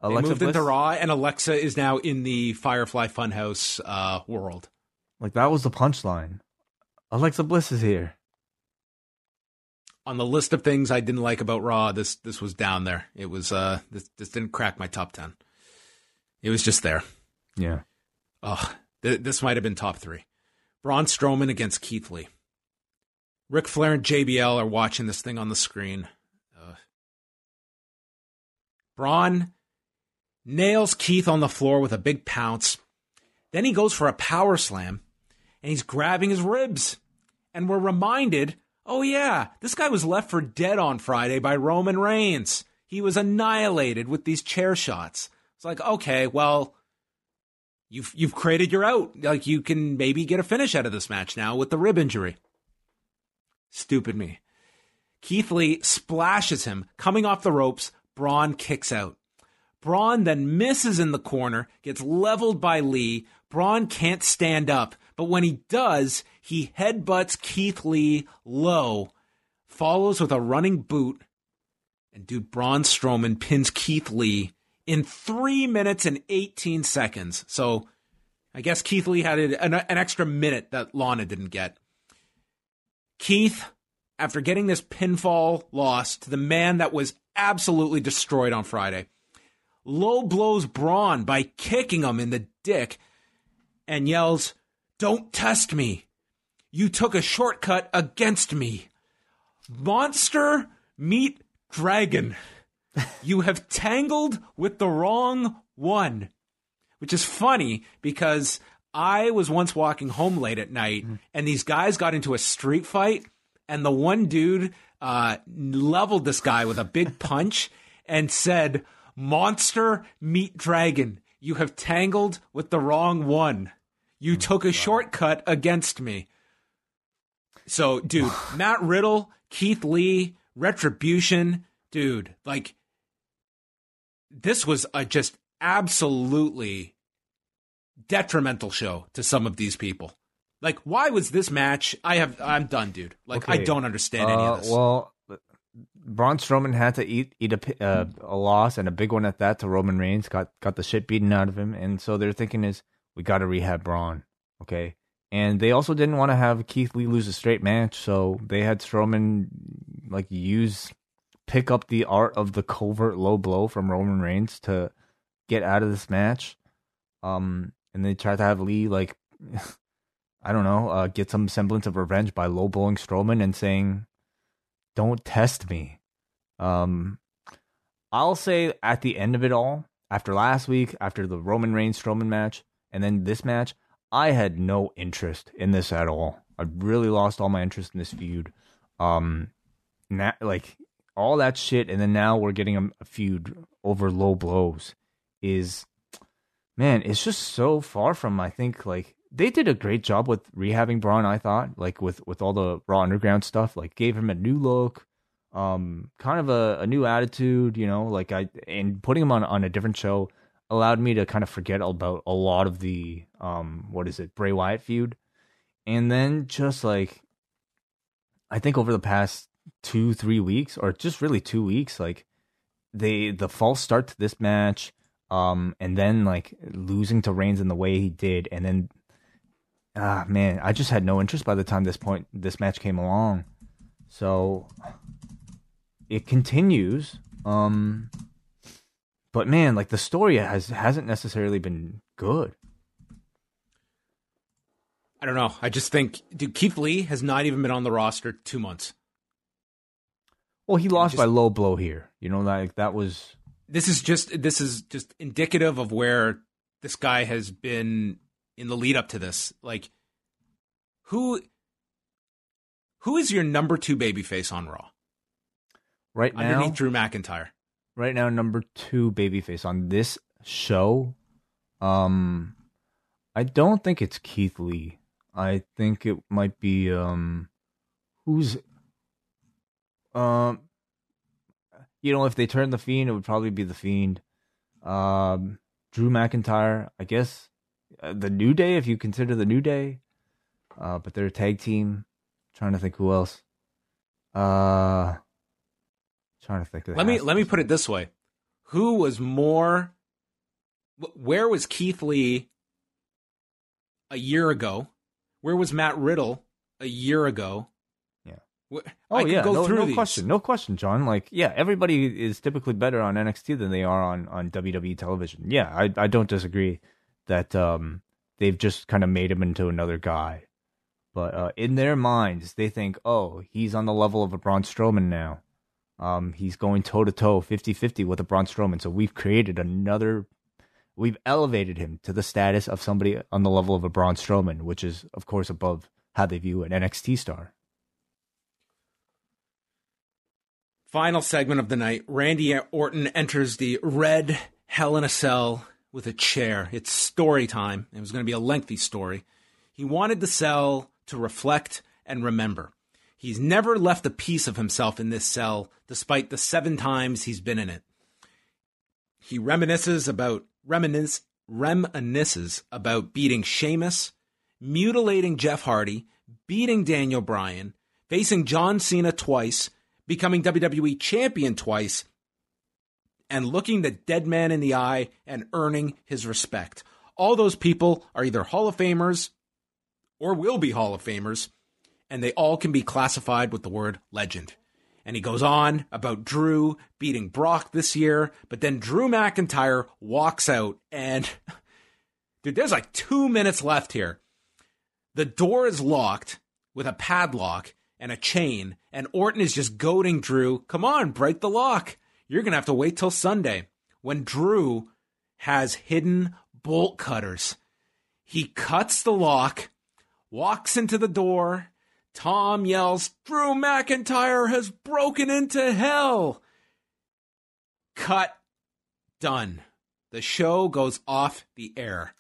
Alexa they moved Bliss. Into Raw, and Alexa is now in the Firefly Funhouse uh, world. Like, that was the punchline. Alexa Bliss is here. On the list of things I didn't like about Raw, this this was down there. It was uh, this this didn't crack my top ten. It was just there. Yeah. Oh, th- this might have been top three. Braun Strowman against Keith Lee. Ric Flair and J B L are watching this thing on the screen. Uh, Braun nails Keith on the floor with a big pounce. Then he goes for a power slam, and he's grabbing his ribs. And we're reminded, oh yeah, this guy was left for dead on Friday by Roman Reigns. He was annihilated with these chair shots. It's like, okay, well, you've you've created your out. Like, you can maybe get a finish out of this match now with the rib injury. Stupid me. Keith Lee splashes him. Coming off the ropes, Braun kicks out. Braun then misses in the corner, gets leveled by Lee. Braun can't stand up, but when he does, he headbutts Keith Lee low, follows with a running boot, and dude, Braun Strowman pins Keith Lee in three minutes and eighteen seconds. So I guess Keith Lee had an, an extra minute that Lana didn't get. Keith, after getting this pinfall loss to the man that was absolutely destroyed on Friday, low blows Braun by kicking him in the dick and yells, "Don't test me. You took a shortcut against me. Monster meet dragon. You have tangled with the wrong one." Which is funny because I was once walking home late at night, and these guys got into a street fight, and the one dude uh, leveled this guy with a big punch and said, "Monster meet dragon. You have tangled with the wrong one. You oh, took a God. shortcut against me." So, dude, Matt Riddle, Keith Lee, Retribution, dude, like, this was a just absolutely detrimental show to some of these people. Like, why was this match? I have, I'm done, dude. Like, okay. I don't understand uh, any of this. Well, Braun Strowman had to eat eat a uh, a loss, and a big one at that, to Roman Reigns. Got got the shit beaten out of him, and so they're thinking is, we got to rehab Braun, okay? And they also didn't want to have Keith Lee lose a straight match, so they had Strowman like use pick up the art of the covert low blow from Roman Reigns to get out of this match. Um. And they tried to have Lee, like, I don't know, uh, get some semblance of revenge by low-blowing Strowman and saying, "Don't test me." Um, I'll say at the end of it all, after last week, after the Roman Reigns-Strowman match, and then this match, I had no interest in this at all. I really lost all my interest in this feud. Um, na- like, all that shit, and then now we're getting a, a feud over low blows is... Man, it's just so far from, I think, like, they did a great job with rehabbing Braun, I thought, like, with, with all the Raw Underground stuff, like, gave him a new look, um, kind of a, a new attitude, you know, like, I, and putting him on, on a different show allowed me to kind of forget about a lot of the, um, what is it, Bray Wyatt feud, and then just, like, I think over the past two, three weeks, or just really two weeks, like, they, the false start to this match, Um, and then like losing to Reigns in the way he did, and then ah man, I just had no interest by the time this point this match came along. So it continues. Um, but man, like the story has hasn't necessarily been good. I don't know. I just think, dude, Keith Lee has not even been on the roster two months. Well, he lost just... by low blow here. You know, like that was. This is just this is just indicative of where this guy has been in the lead up to this. Like, who who is your number two babyface on Raw right now? Underneath Drew McIntyre. Right now, number two babyface on this show. Um, I don't think it's Keith Lee. I think it might be um, who's um. You know, if they turned The Fiend, it would probably be The Fiend. Um, Drew McIntyre, I guess. Uh, the New Day, if you consider The New Day. Uh, but they're a tag team. I'm trying to think who else. Uh, trying to think of let me let me put it this way: who was more? Where was Keith Lee a year ago? Where was Matt Riddle a year ago? Yeah. Oh yeah. Go no, through no these. question. No question, John. Like, yeah, everybody is typically better on N X T than they are on, on W W E television. Yeah, I I don't disagree that um they've just kind of made him into another guy. But uh, in their minds, they think, oh, he's on the level of a Braun Strowman now. Um, he's going toe-to-toe, fifty-fifty with a Braun Strowman. So we've created another... We've elevated him to the status of somebody on the level of a Braun Strowman, which is, of course, above how they view an N X T star. Final segment of the night. Randy Orton enters the red Hell in a Cell with a chair. It's story time. It was going to be a lengthy story. He wanted the cell to reflect and remember. He's never left a piece of himself in this cell, despite the seven times he's been in it. He reminisces about reminisce, reminisces about beating Sheamus, mutilating Jeff Hardy, beating Daniel Bryan, facing John Cena twice, becoming W W E champion twice, and looking the dead man in the eye and earning his respect. All those people are either Hall of Famers or will be Hall of Famers, and they all can be classified with the word legend. And he goes on about Drew beating Brock this year, but then Drew McIntyre walks out, and dude, there's like two minutes left here. The door is locked with a padlock and a chain, and Orton is just goading Drew, come on, break the lock. You're going to have to wait till Sunday, when Drew has hidden bolt cutters. He cuts the lock, walks into the door. Tom yells, Drew McIntyre has broken into hell. Cut. Done. The show goes off the air.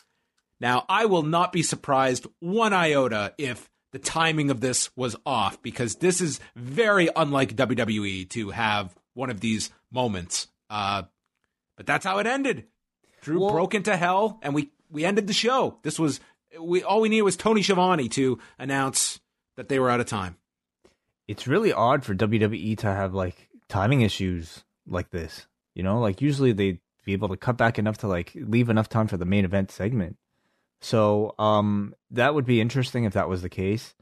Now, I will not be surprised one iota if the timing of this was off, because this is very unlike W W E to have one of these moments. Uh, but that's how it ended. Drew well, broke into hell, and we, we ended the show. This was we all we needed was Tony Schiavone to announce that they were out of time. It's really odd for W W E to have like timing issues like this. You know, like usually they'd be able to cut back enough to like leave enough time for the main event segment. So um, that would be interesting if that was the case.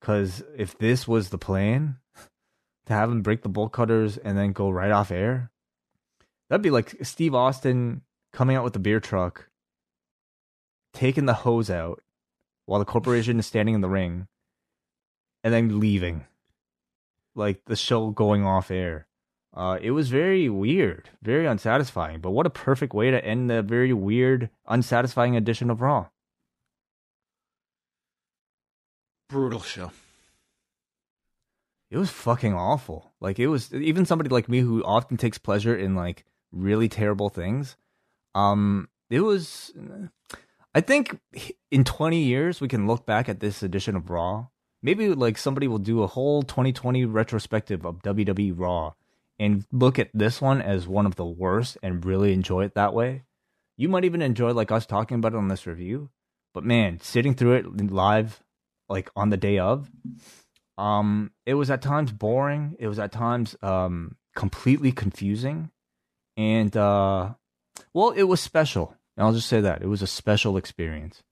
Because if this was the plan, to have him break the bolt cutters and then go right off air, that'd be like Steve Austin coming out with the beer truck, taking the hose out while the corporation is standing in the ring, and then leaving, like the show going off air. Uh, it was very weird, very unsatisfying, but what a perfect way to end the very weird, unsatisfying edition of Raw. Brutal show. It was fucking awful. Like, it was, even somebody like me who often takes pleasure in like really terrible things. Um, it was, I think in twenty years, we can look back at this edition of Raw. Maybe like somebody will do a whole twenty twenty retrospective of W W E Raw and look at this one as one of the worst and really enjoy it that way. You might even enjoy like us talking about it on this review, but man, sitting through it live, like on the day of, um, it was at times boring. It was at times um, completely confusing, and uh, well, it was special. And I'll just say that it was a special experience.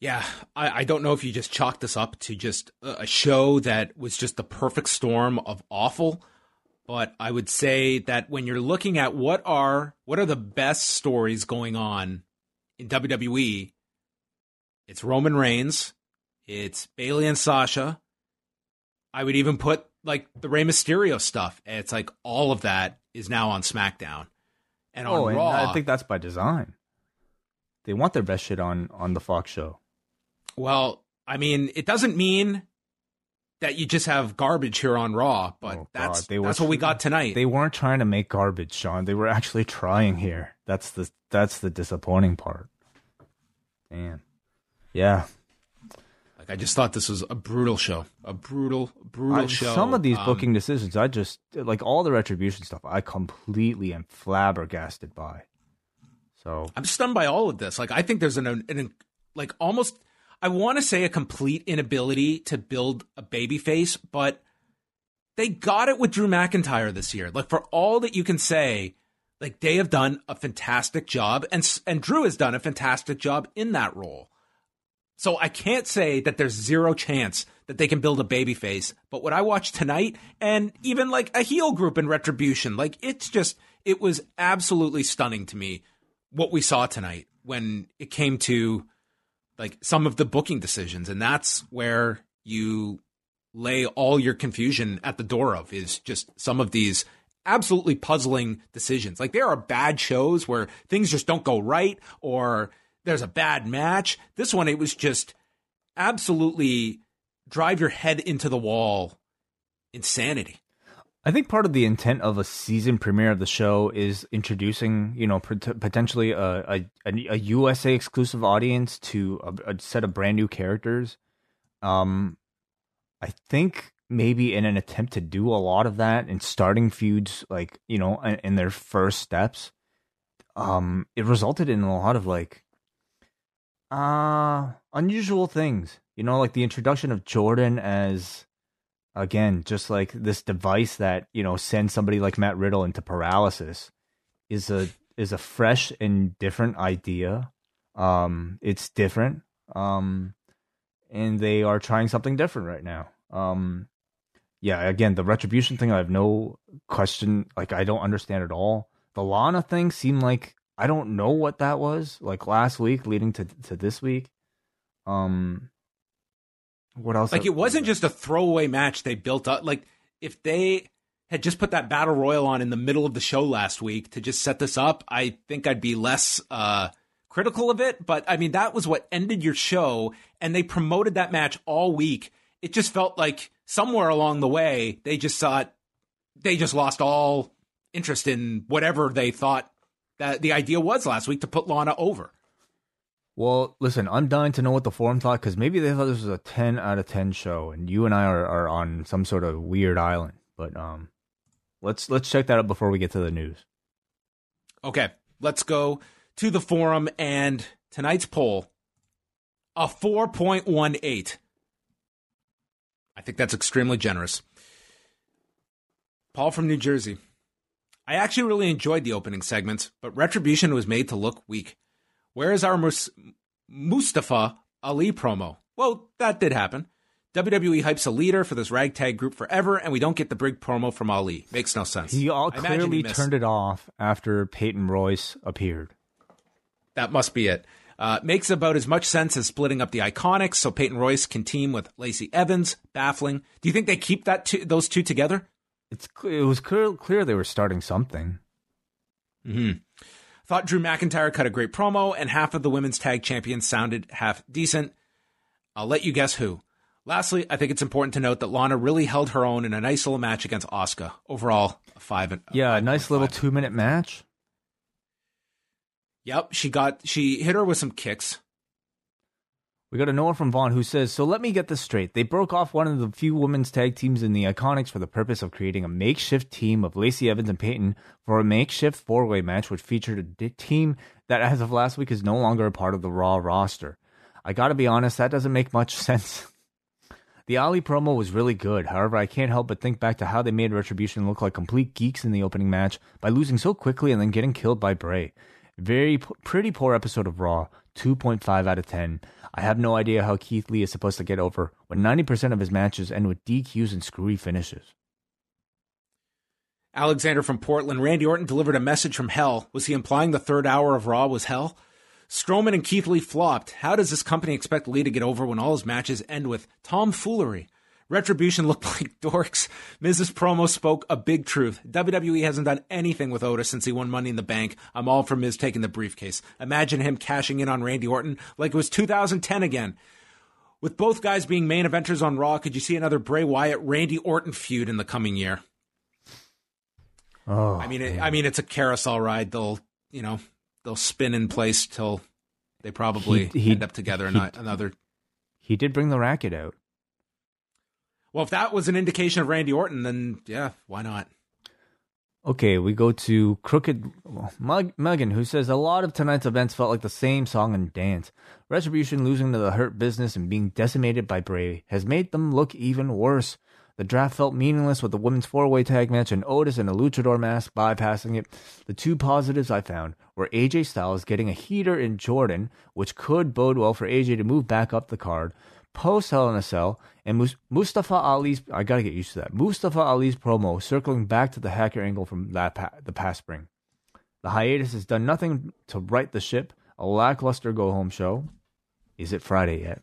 Yeah, I, I don't know if you just chalked this up to just a show that was just the perfect storm of awful, but I would say that when you're looking at what are what are the best stories going on in W W E, it's Roman Reigns, it's Bayley and Sasha. I would even put like the Rey Mysterio stuff. It's like all of that is now on SmackDown and on oh, and Raw. I think that's by design. They want their best shit on on the Fox show. Well, I mean, it doesn't mean that you just have garbage here on Raw, but oh, that's that's were, what we got tonight. They weren't trying to make garbage, Sean. They were actually trying here. That's the that's the disappointing part. Man, yeah. Like I just thought this was a brutal show, a brutal, brutal I, show. Some of these um, booking decisions, I just like all the Retribution stuff. I completely am flabbergasted by. So I'm stunned by all of this. Like I think there's an, an, an like almost, I want to say a complete inability to build a babyface, but they got it with Drew McIntyre this year. Like, for all that you can say, like, they have done a fantastic job, and and Drew has done a fantastic job in that role. So I can't say that there's zero chance that they can build a babyface. But what I watched tonight, and even like a heel group in Retribution, like, it's just, it was absolutely stunning to me what we saw tonight when it came to like some of the booking decisions. And that's where you lay all your confusion at the door of, is just some of these absolutely puzzling decisions. Like, there are bad shows where things just don't go right, or there's a bad match. This one, it was just absolutely drive your head into the wall insanity. I think part of the intent of a season premiere of the show is introducing, you know, pot- potentially a, a a U S A exclusive audience to a, a set of brand new characters. Um, I think maybe in an attempt to do a lot of that and starting feuds, like, you know, in, in their first steps, um, it resulted in a lot of like uh, unusual things. You know, like the introduction of Jordan as, again, just like this device that, you know, sends somebody like Matt Riddle into paralysis, is a is a fresh and different idea. Um, it's different, um, and they are trying something different right now. Um, yeah, again, the Retribution thing, I have no question. Like, I don't understand at all. The Lana thing seemed like, I don't know what that was. Like, last week leading to to this week. Um. What else? Like, it wasn't just a throwaway match they built up. Like, if they had just put that battle royal on in the middle of the show last week to just set this up, I think I'd be less uh, critical of it. But I mean, that was what ended your show, and they promoted that match all week. It just felt like somewhere along the way, they just thought they just lost all interest in whatever they thought that the idea was last week to put Lana over. Well, listen, I'm dying to know what the forum thought, because maybe they thought this was a ten out of ten show, and you and I are, are on some sort of weird island. But um, let's let's check that out before we get to the news. Okay, let's go to the forum and tonight's poll, a four point one eight. I think that's extremely generous. Paul from New Jersey. I actually really enjoyed the opening segments, but Retribution was made to look weak. Where is our Mus- Mustafa Ali promo? Well, that did happen. W W E hypes a leader for this ragtag group forever, and we don't get the big promo from Ali. Makes no sense. He all I clearly he turned it off after Peyton Royce appeared. That must be it. Uh, makes about as much sense as splitting up the Iconics so Peyton Royce can team with Lacey Evans. Baffling. Do you think they keep that two, those two together? It's It was clear, clear they were starting something. Mm-hmm. Thought Drew McIntyre cut a great promo, and half of the women's tag champions sounded half decent. I'll let you guess who. Lastly, I think it's important to note that Lana really held her own in a nice little match against Asuka. Overall, a five. And, yeah, a nice little two-minute match. Yep, she got she hit her with some kicks. We got a Noah from Vaughn who says, so let me get this straight. They broke off one of the few women's tag teams in the Iconics for the purpose of creating a makeshift team of Lacey Evans and Peyton for a makeshift four-way match, which featured a d- team that as of last week is no longer a part of the Raw roster. I gotta be honest, that doesn't make much sense. The Ali promo was really good. However, I can't help but think back to how they made Retribution look like complete geeks in the opening match by losing so quickly and then getting killed by Bray. Very p- pretty poor episode of Raw. two point five out of ten. I have no idea how Keith Lee is supposed to get over when ninety percent of his matches end with D Qs and screwy finishes. Alexander from Portland. Randy Orton delivered a message from hell. Was he implying the third hour of Raw was hell? Strowman and Keith Lee flopped. How does this company expect Lee to get over when all his matches end with tomfoolery? Retribution looked like dorks. Miz's promo spoke a big truth. W W E hasn't done anything with Otis since he won Money in the Bank. I'm all for Miz taking the briefcase. Imagine him cashing in on Randy Orton like it was two thousand ten again. With both guys being main eventers on Raw, could you see another Bray Wyatt-Randy Orton feud in the coming year? Oh, I mean, it, I mean, it's a carousel ride. They'll, you know, they'll spin in place till they probably he, he, end up together he, in another. He did bring the racket out. Well, if that was an indication of Randy Orton, then yeah, why not? Okay, we go to Crooked Mug- Megan, who says, a lot of tonight's events felt like the same song and dance. Retribution losing to the Hurt Business and being decimated by Bray has made them look even worse. The draft felt meaningless with the women's four-way tag match and Otis in a luchador mask bypassing it. The two positives I found were A J Styles getting a heater in Jordan, which could bode well for A J to move back up the card, post Hell in a Cell, and Mustafa Ali's, I gotta get used to that, Mustafa Ali's promo circling back to the hacker angle from that pa- the past spring. The hiatus has done nothing to right the ship, a lackluster go-home show. Is it Friday yet?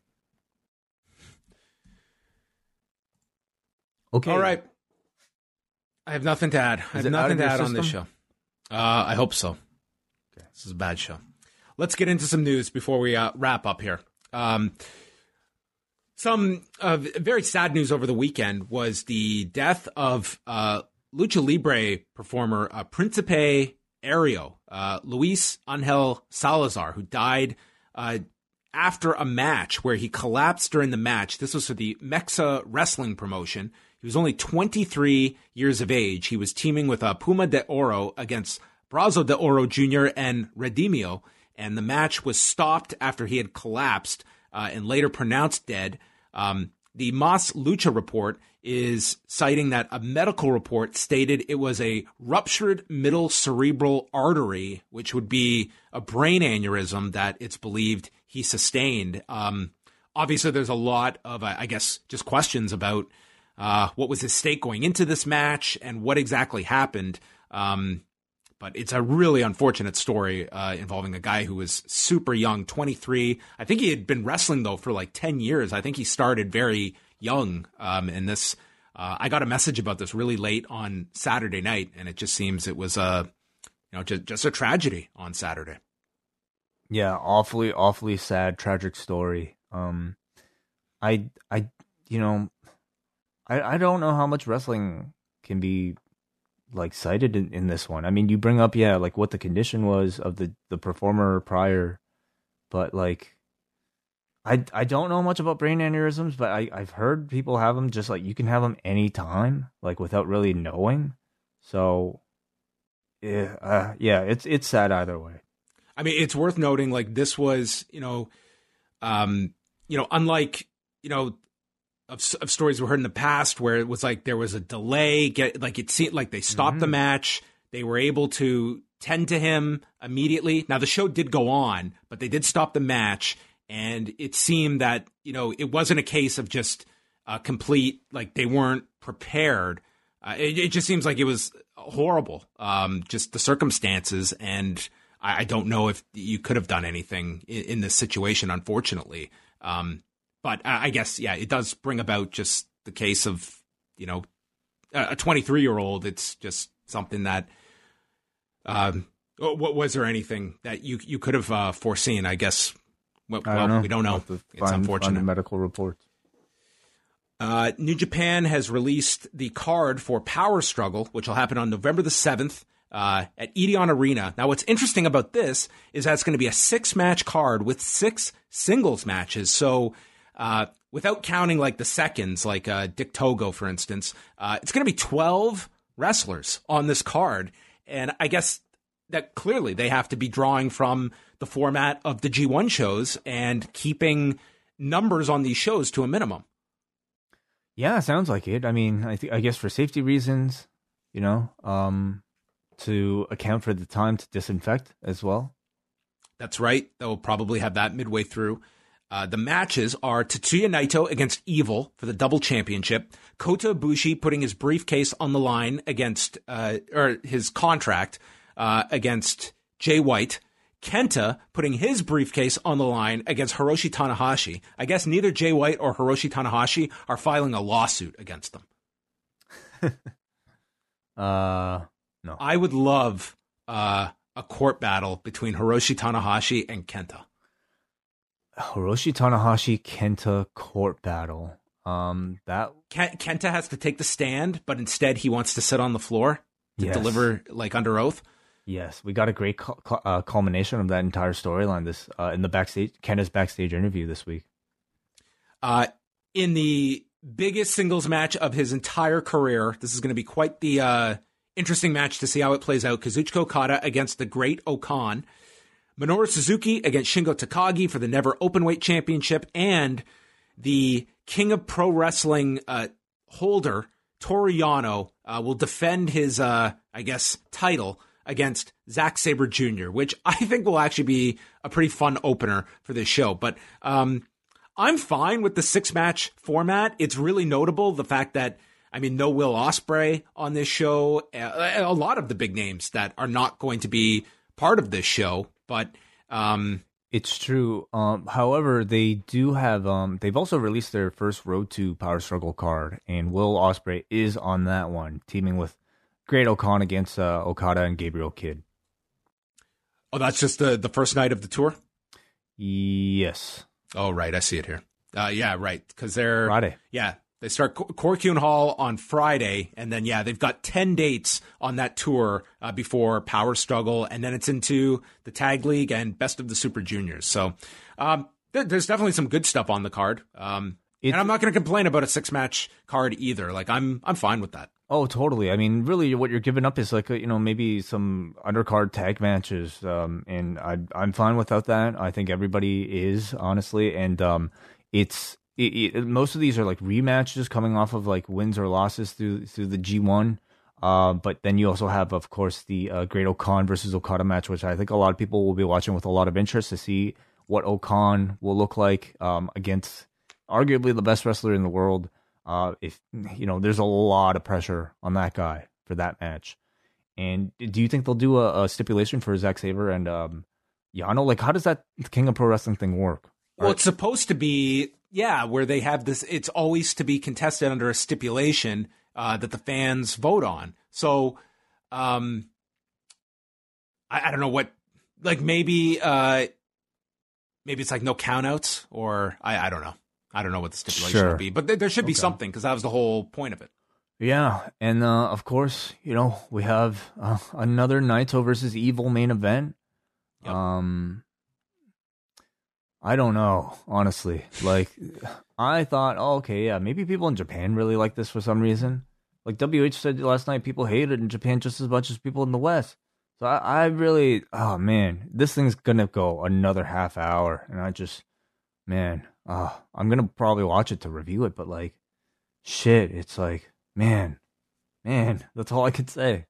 Okay. All right. I have nothing to add. I have nothing to add on this show. Uh, I hope so. Okay. This is a bad show. Let's get into some news before we uh, wrap up here. Um, some uh, very sad news over the weekend was the death of uh, Lucha Libre performer uh, Principe Ario, uh, Luis Angel Salazar, who died uh, after a match where he collapsed during the match. This was for the Mexa Wrestling promotion. He was only twenty-three years of age. He was teaming with uh, Puma de Oro against Brazo de Oro Junior and Redimio, and the match was stopped after he had collapsed uh, and later pronounced dead. Um, the Mas Lucha report is citing that a medical report stated it was a ruptured middle cerebral artery, which would be a brain aneurysm that it's believed he sustained. Um, obviously, there's a lot of, uh, I guess, just questions about Uh, what was his stake going into this match and what exactly happened? Um, but it's a really unfortunate story uh, involving a guy who was super young, twenty-three. I think he had been wrestling, though, for like ten years. I think he started very young um, in this. Uh, I got a message about this really late on Saturday night, and it just seems it was uh, you know, just, just a tragedy on Saturday. Yeah, awfully, awfully sad, tragic story. Um, I, I, you know... I don't know how much wrestling can be like cited in, in this one. I mean, you bring up, yeah, like what the condition was of the, the performer prior, but like, I, I don't know much about brain aneurysms, but I, I've heard people have them just like you can have them anytime, like without really knowing. So yeah, uh, yeah, it's, it's sad either way. I mean, it's worth noting, like this was, you know, um, you know, unlike, you know, Of, of stories we heard in the past where it was like there was a delay, get like it seemed like they stopped mm-hmm. the match. They were able to tend to him immediately. Now, the show did go on, but they did stop the match. And it seemed that, you know, it wasn't a case of just uh, complete, like they weren't prepared. Uh, it, it just seems like it was horrible, um, just the circumstances. And I, I don't know if you could have done anything in, in this situation, unfortunately. Um But I guess, yeah, it does bring about just the case of, you know, a twenty-three-year-old. It's just something that, um, what was there anything that you you could have uh, foreseen? I guess. Well, I don't well we don't know. We'll it's find, unfortunate. Find medical reports. Uh, New Japan has released the card for Power Struggle, which will happen on November the seventh uh, at Ideon Arena. Now, what's interesting about this is that it's going to be a six-match card with six singles matches. So. Uh, without counting like the seconds, like uh, Dick Togo, for instance, uh, it's going to be twelve wrestlers on this card. And I guess that clearly they have to be drawing from the format of the G one shows and keeping numbers on these shows to a minimum. Yeah, sounds like it. I mean, I, th- I guess for safety reasons, you know, um, to account for the time to disinfect as well. That's right. They'll probably have that midway through. Uh, the matches are Tetsuya Naito against Evil for the double championship, Kota Ibushi putting his briefcase on the line against, uh, or his contract uh, against Jay White, Kenta putting his briefcase on the line against Hiroshi Tanahashi. I guess neither Jay White or Hiroshi Tanahashi are filing a lawsuit against them. uh, no. I would love uh, a court battle between Hiroshi Tanahashi and Kenta. Hiroshi Tanahashi Kenta court battle. Um, that Kenta has to take the stand, but instead he wants to sit on the floor to yes. deliver like under oath. Yes, we got a great cu- cu- uh, culmination of that entire storyline. This uh, in the backstage Kenta's backstage interview this week. Uh, in the biggest singles match of his entire career, this is going to be quite the uh, Interesting match to see how it plays out. Kazuchika Okada against the Great Okan. Minoru Suzuki against Shingo Takagi for the Never Openweight Championship. And the King of Pro Wrestling uh, holder, Toru Yano, uh, will defend his, uh, I guess, title against Zack Sabre Junior, which I think will actually be a pretty fun opener for this show. But um, I'm fine with the six-match format. It's really notable, the fact that, I mean, no Will Ospreay on this show. A lot of the big names that are not going to be part of this show, but... Um, it's true. Um, however, they do have... Um, they've also released their first Road to Power Struggle card, and Will Ospreay is on that one, teaming with Great Okan against uh, Okada and Gabriel Kidd. Oh, that's just the, the first night of the tour? Yes. Oh, right. I see it here. Uh, yeah, right. Because they're... Friday. Yeah. They start Corcoran Hall on Friday, and then, yeah, they've got ten dates on that tour uh, before Power Struggle, and then it's into the Tag League and Best of the Super Juniors. So um, th- there's definitely some good stuff on the card, um, and I'm not going to complain about a six-match card either. Like, I'm I'm fine with that. Oh, totally. I mean, really, what you're giving up is, like, you know, maybe some undercard tag matches, um, and I, I'm fine without that. I think everybody is, honestly, and um, it's... It, it, most of these are like rematches coming off of like wins or losses through through the G one. Uh, but then you also have, of course, the uh, Great Okan versus Okada match, which I think a lot of people will be watching with a lot of interest to see what Okan will look like um, against arguably the best wrestler in the world. Uh, if you know, there's a lot of pressure on that guy for that match. And do you think they'll do a, a stipulation for Zack Sabre and um, Yano? Like, how does that King of Pro Wrestling thing work? Well, right. It's supposed to be... Yeah, where they have this, it's always to be contested under a stipulation uh, that the fans vote on. So, um, I, I don't know what, like maybe, uh, maybe it's like no countouts, or I, I don't know. I don't know what the stipulation sure. would be, but th- there should be okay. something, because that was the whole point of it. Yeah, and uh, of course, you know, we have uh, another Naito versus Evil main event. Yep. Um. I don't know, honestly. Like, I thought, oh, okay, yeah, maybe people in Japan really like this for some reason. Like, W H said last night, people hate it in Japan just as much as people in the West. So I, I really, oh, man, this thing's going to go another half hour. And I just, man, uh, I'm going to probably watch it to review it. But, like, shit, it's like, man, man, that's all I could say.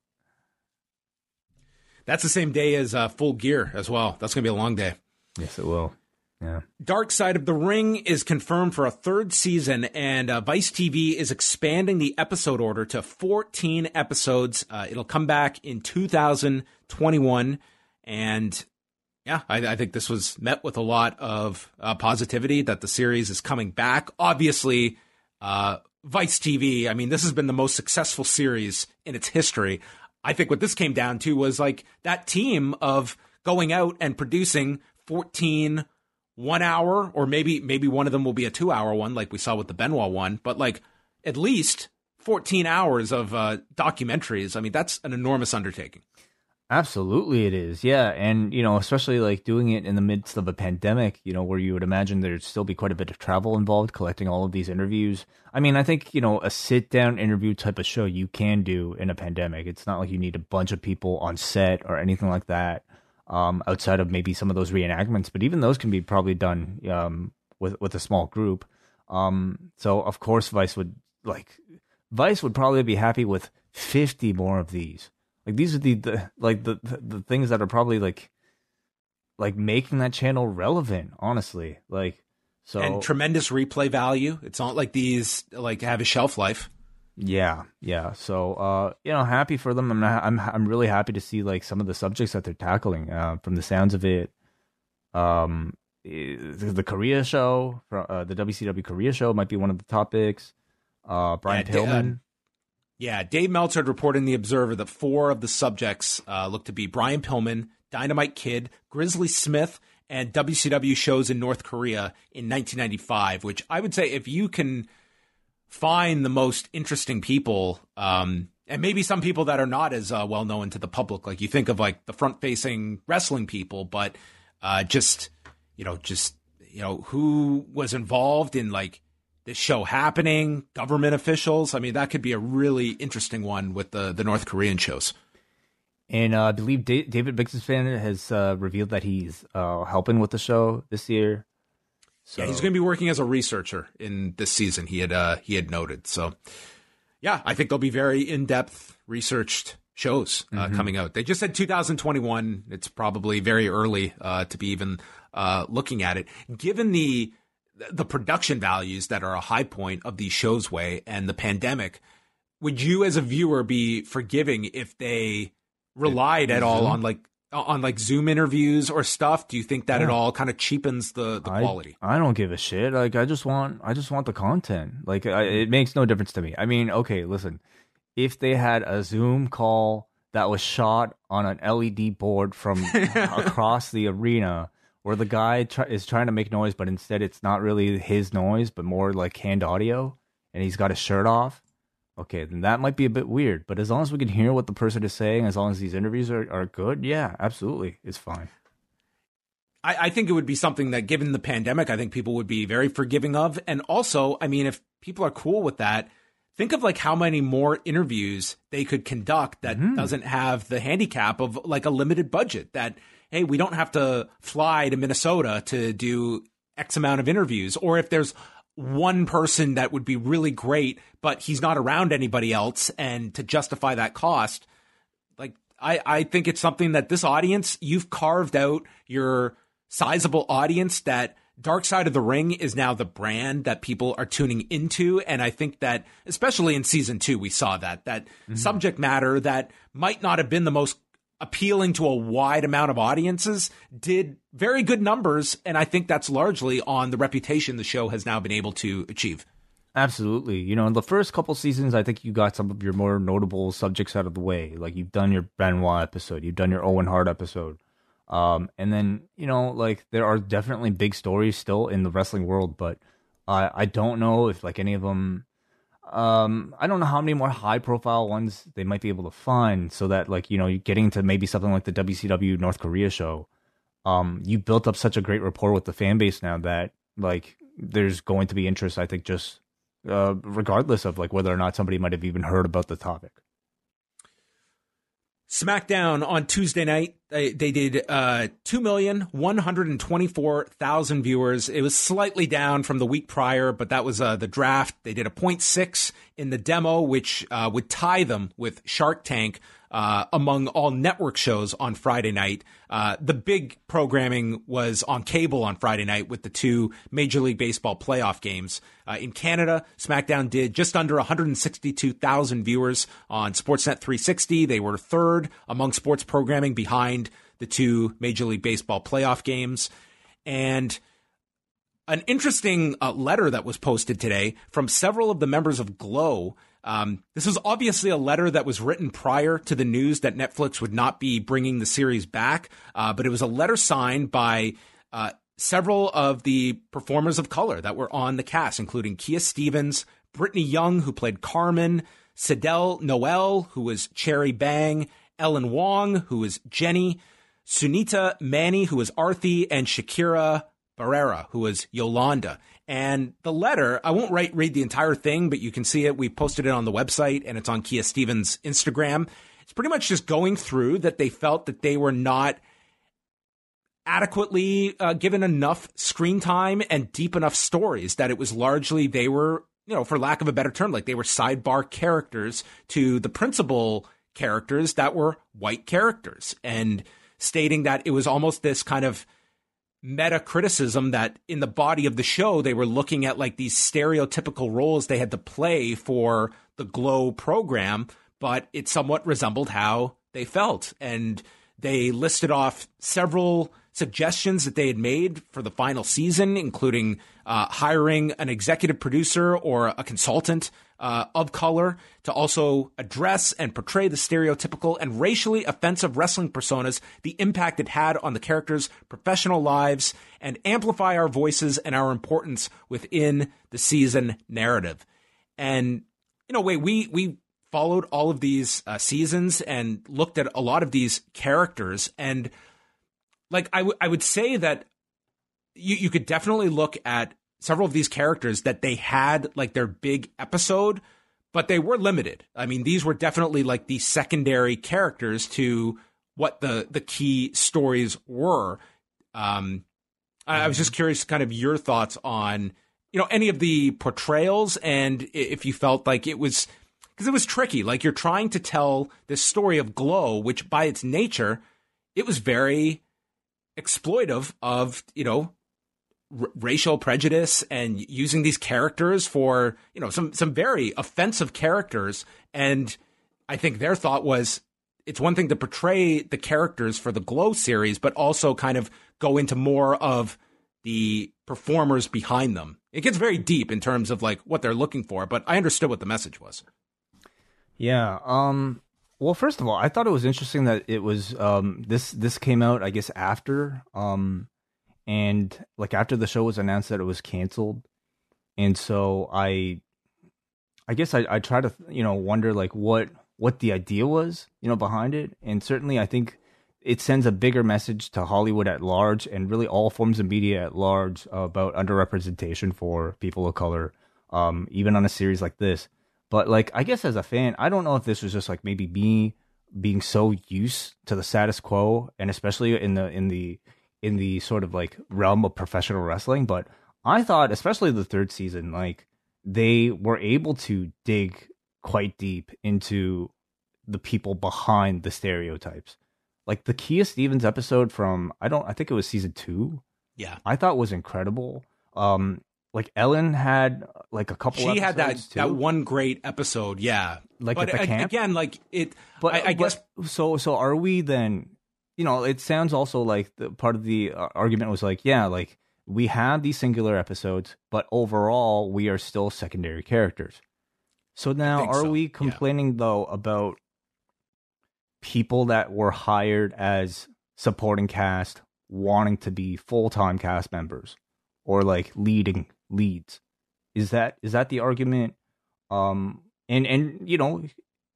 That's the same day as uh, Full Gear as well. That's going to be a long day. Yes, it will. Yeah. Dark Side of the Ring is confirmed for a third season, and uh, Vice T V is expanding the episode order to fourteen episodes. Uh, it'll come back in two thousand twenty-one, and yeah, I, I think this was met with a lot of uh, positivity that the series is coming back. Obviously, uh, Vice T V, I mean, this has been the most successful series in its history. I think what this came down to was like that team of going out and producing fourteen One hour, or maybe maybe one of them will be a two-hour one, like we saw with the Benoit one. But like at least fourteen hours of uh, documentaries. I mean, that's an enormous undertaking. Absolutely, it is. Yeah, and you know, especially like doing it in the midst of a pandemic. You know, where you would imagine there'd still be quite a bit of travel involved, collecting all of these interviews. I mean, I think you know, a sit-down interview type of show you can do in a pandemic. It's not like you need a bunch of people on set or anything like that. Um, outside of maybe some of those reenactments, but even those can be probably done um, with with a small group. Um, so of course, Vice would like Vice would probably be happy with fifty more of these. Like these are the, the like the, the the things that are probably like like making that channel relevant. Honestly, like so and tremendous replay value. It's not like these like have a shelf life. Yeah, yeah. So, uh, you know, happy for them. I'm not, I'm I'm really happy to see like some of the subjects that they're tackling. Uh, from the sounds of it, um, the, the Korea show, uh, the W C W Korea show might be one of the topics. Uh, Brian yeah, Pillman. Uh, yeah, Dave Meltzer had reported in the Observer that four of the subjects uh, look to be Brian Pillman, Dynamite Kid, Grizzly Smith, and W C W shows in North Korea in nineteen ninety-five. Which I would say, if you can find the most interesting people, um, and maybe some people that are not as uh, well known to the public. Like you think of like the front facing wrestling people, but uh, just you know, just you know, who was involved in like this show happening, government officials. I mean, that could be a really interesting one with the, the North Korean shows. And uh, I believe D- David Bixenspan has uh, revealed that he's uh, helping with the show this year. So. Yeah, he's going to be working as a researcher in this season. He had uh, he had noted. So, yeah, I think they'll be very in-depth researched shows uh, mm-hmm. coming out. They just said two thousand twenty-one. It's probably very early uh, to be even uh, looking at it, given the the production values that are a high point of these shows, Way, and the pandemic. Would you, as a viewer, be forgiving if they relied at all on like on like Zoom interviews or stuff? Do you think that yeah. it all kind of cheapens the, the I, quality? I don't give a shit. Like I just want I just want the content. Like I, it makes no difference to me. I mean, okay, listen. If they had a Zoom call that was shot on an L E D board from across the arena, where the guy try, is trying to make noise, but instead it's not really his noise, but more like canned audio, and he's got his shirt off. Okay, then that might be a bit weird, but as long as we can hear what the person is saying, as long as these interviews are, are good, yeah, absolutely, it's fine. I, I think it would be something that, given the pandemic, I think people would be very forgiving of. And also, I mean, if people are cool with that, think of like how many more interviews they could conduct that mm-hmm. doesn't have the handicap of like a limited budget that, hey, we don't have to fly to Minnesota to do X amount of interviews. Or if there's one person that would be really great, but he's not around anybody else, and to justify that cost, like I, I think it's something that this audience, you've carved out your sizable audience that Dark Side of the Ring is now the brand that people are tuning into. And I think that, especially in season two, we saw that, that mm-hmm. subject matter that might not have been the most appealing to a wide amount of audiences did very good numbers. And I think that's largely on the reputation the show has now been able to achieve. Absolutely. You know, in the first couple seasons, I think you got some of your more notable subjects out of the way. Like you've done your Benoit episode, you've done your Owen Hart episode. Um, and then, you know, like there are definitely big stories still in the wrestling world, but I, I don't know if like any of them, um, I don't know how many more high profile ones they might be able to find so that like, you know, you're getting to maybe something like the W C W North Korea show. Um, you built up such a great rapport with the fan base now that like there's going to be interest, I think, just, uh, regardless of like whether or not somebody might have even heard about the topic. SmackDown on Tuesday night, they, they did uh, two million one hundred twenty-four thousand viewers. It was slightly down from the week prior, but that was uh, the draft. They did a point six in the demo, which uh, would tie them with Shark Tank uh, among all network shows on Friday night. Uh, the big programming was on cable on Friday night with the two Major League Baseball playoff games. Uh, in Canada, SmackDown did just under one hundred sixty-two thousand viewers on Sportsnet three sixty. They were third among sports programming behind the two Major League Baseball playoff games. And an interesting uh, letter that was posted today from several of the members of Glow. Um, this was obviously a letter that was written prior to the news that Netflix would not be bringing the series back, uh, but it was a letter signed by uh, several of the performers of color that were on the cast, including Kia Stevens, Brittany Young, who played Carmen, Sidel Noel, who was Cherry Bang, Ellen Wong, who was Jenny, Sunita Manny, who was Arthi, and Shakira Barrera, who was Yolanda. And the letter, I won't write, read the entire thing, but you can see it. We posted it on the website, and it's on Kia Stevens' Instagram. It's pretty much just going through that they felt that they were not adequately uh, given enough screen time and deep enough stories, that it was largely they were, you know, for lack of a better term, like they were sidebar characters to the principal characters that were white characters, and stating that it was almost this kind of meta criticism that in the body of the show, they were looking at like these stereotypical roles they had to play for the Glow program, but it somewhat resembled how they felt. And they listed off several suggestions that they had made for the final season, including uh, hiring an executive producer or a consultant uh, of color to also address and portray the stereotypical and racially offensive wrestling personas, the impact it had on the characters' professional lives, and amplify our voices and our importance within the season narrative. And in a way, we we followed all of these uh, seasons and looked at a lot of these characters, and Like I, w- I would say that you, you could definitely look at several of these characters that they had like their big episode, but they were limited. I mean, these were definitely like the secondary characters to what the, the key stories were. Um, I, I was just curious kind of your thoughts on, you know, any of the portrayals and if you felt like it was, because it was tricky. Like you're trying to tell this story of Glow, which by its nature, it was very exploitive of, you know, r- racial prejudice and using these characters for, you know, some, some very offensive characters. And I think their thought was, it's one thing to portray the characters for the Glow series, but also kind of go into more of the performers behind them. It gets very deep in terms of like what they're looking for, but I understood what the message was. Yeah. Um, well, first of all, I thought it was interesting that it was, um, this, this came out, I guess, after, um, and like after the show was announced that it was canceled. And so I, I guess I, I try to, you know, wonder like what, what the idea was, you know, behind it. And certainly I think it sends a bigger message to Hollywood at large and really all forms of media at large about underrepresentation for people of color, um, even on a series like this. But like, I guess as a fan, I don't know if this was just like maybe me being so used to the status quo, and especially in the in the in the sort of like realm of professional wrestling. But I thought, especially the third season, like they were able to dig quite deep into the people behind the stereotypes. Like the Kia Stevens episode from I don't I think it was season two. Yeah, I thought was incredible. Um. Like Ellen had like a couple. She had that too. That one great episode, yeah. Like but at the camp again, like it. But I, I but, guess so. So are we then? You know, it sounds also like the part of the uh, argument was like, yeah, like we have these singular episodes, but overall we are still secondary characters. So now, are so. we complaining yeah. though about people that were hired as supporting cast wanting to be full time cast members or like leading? Leads is that is that the argument um and and you know,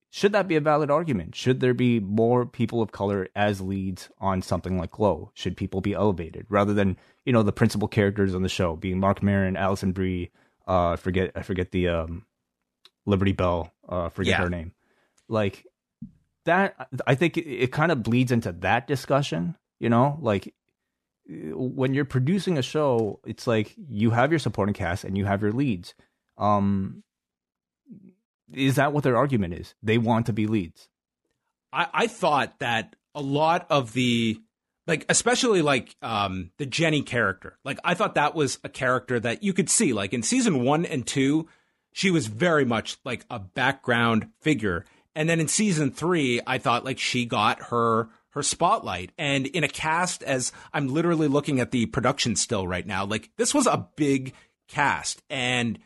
should that be a valid argument? Should there be more people of color as leads on something like Glow? Should people be elevated rather than, you know, the principal characters on the show being Mark Maron, Allison Brie, uh I forget I forget the um Liberty Bell, uh forget yeah. her name. Like that I think it, it kind of bleeds into that discussion, you know, like when you're producing a show, it's like you have your supporting cast and you have your leads. Um, is that what their argument is? They want to be leads. I, I thought that a lot of the, like, especially like um, the Jenny character, like I thought that was a character that you could see like in season one and two, she was very much like a background figure. And then in season three, I thought like she got her her spotlight, and in a cast as I'm literally looking at the production still right now, like this was a big cast and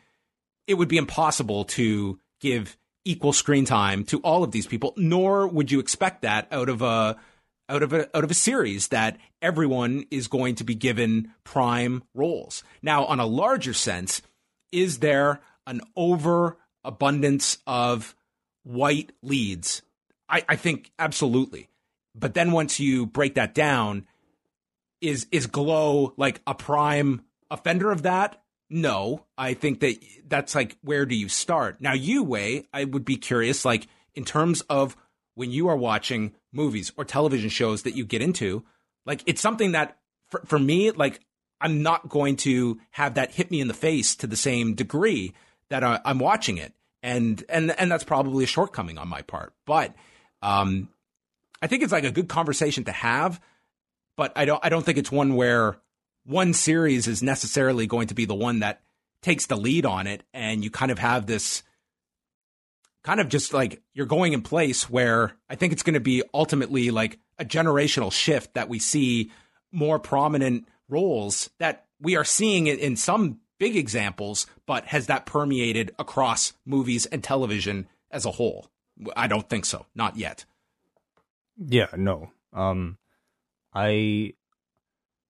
it would be impossible to give equal screen time to all of these people, nor would you expect that out of a, out of a, out of a series that everyone is going to be given prime roles. Now, on a larger sense, is there an overabundance of white leads? I, I think absolutely. But then once you break that down, is is Glow like a prime offender of that? No, I think that that's like, where do you start? Now you, Wei, I would be curious, like in terms of when you are watching movies or television shows that you get into, like it's something that for, for me, like I'm not going to have that hit me in the face to the same degree that I, I'm watching it. And, and, and that's probably a shortcoming on my part, but, um, I think it's like a good conversation to have, but I don't I don't think it's one where one series is necessarily going to be the one that takes the lead on it, and you kind of have this kind of just like you're going in place where I think it's going to be ultimately like a generational shift that we see more prominent roles that we are seeing in some big examples, but has that permeated across movies and television as a whole? I don't think so. Not yet. Yeah, no. Um, I,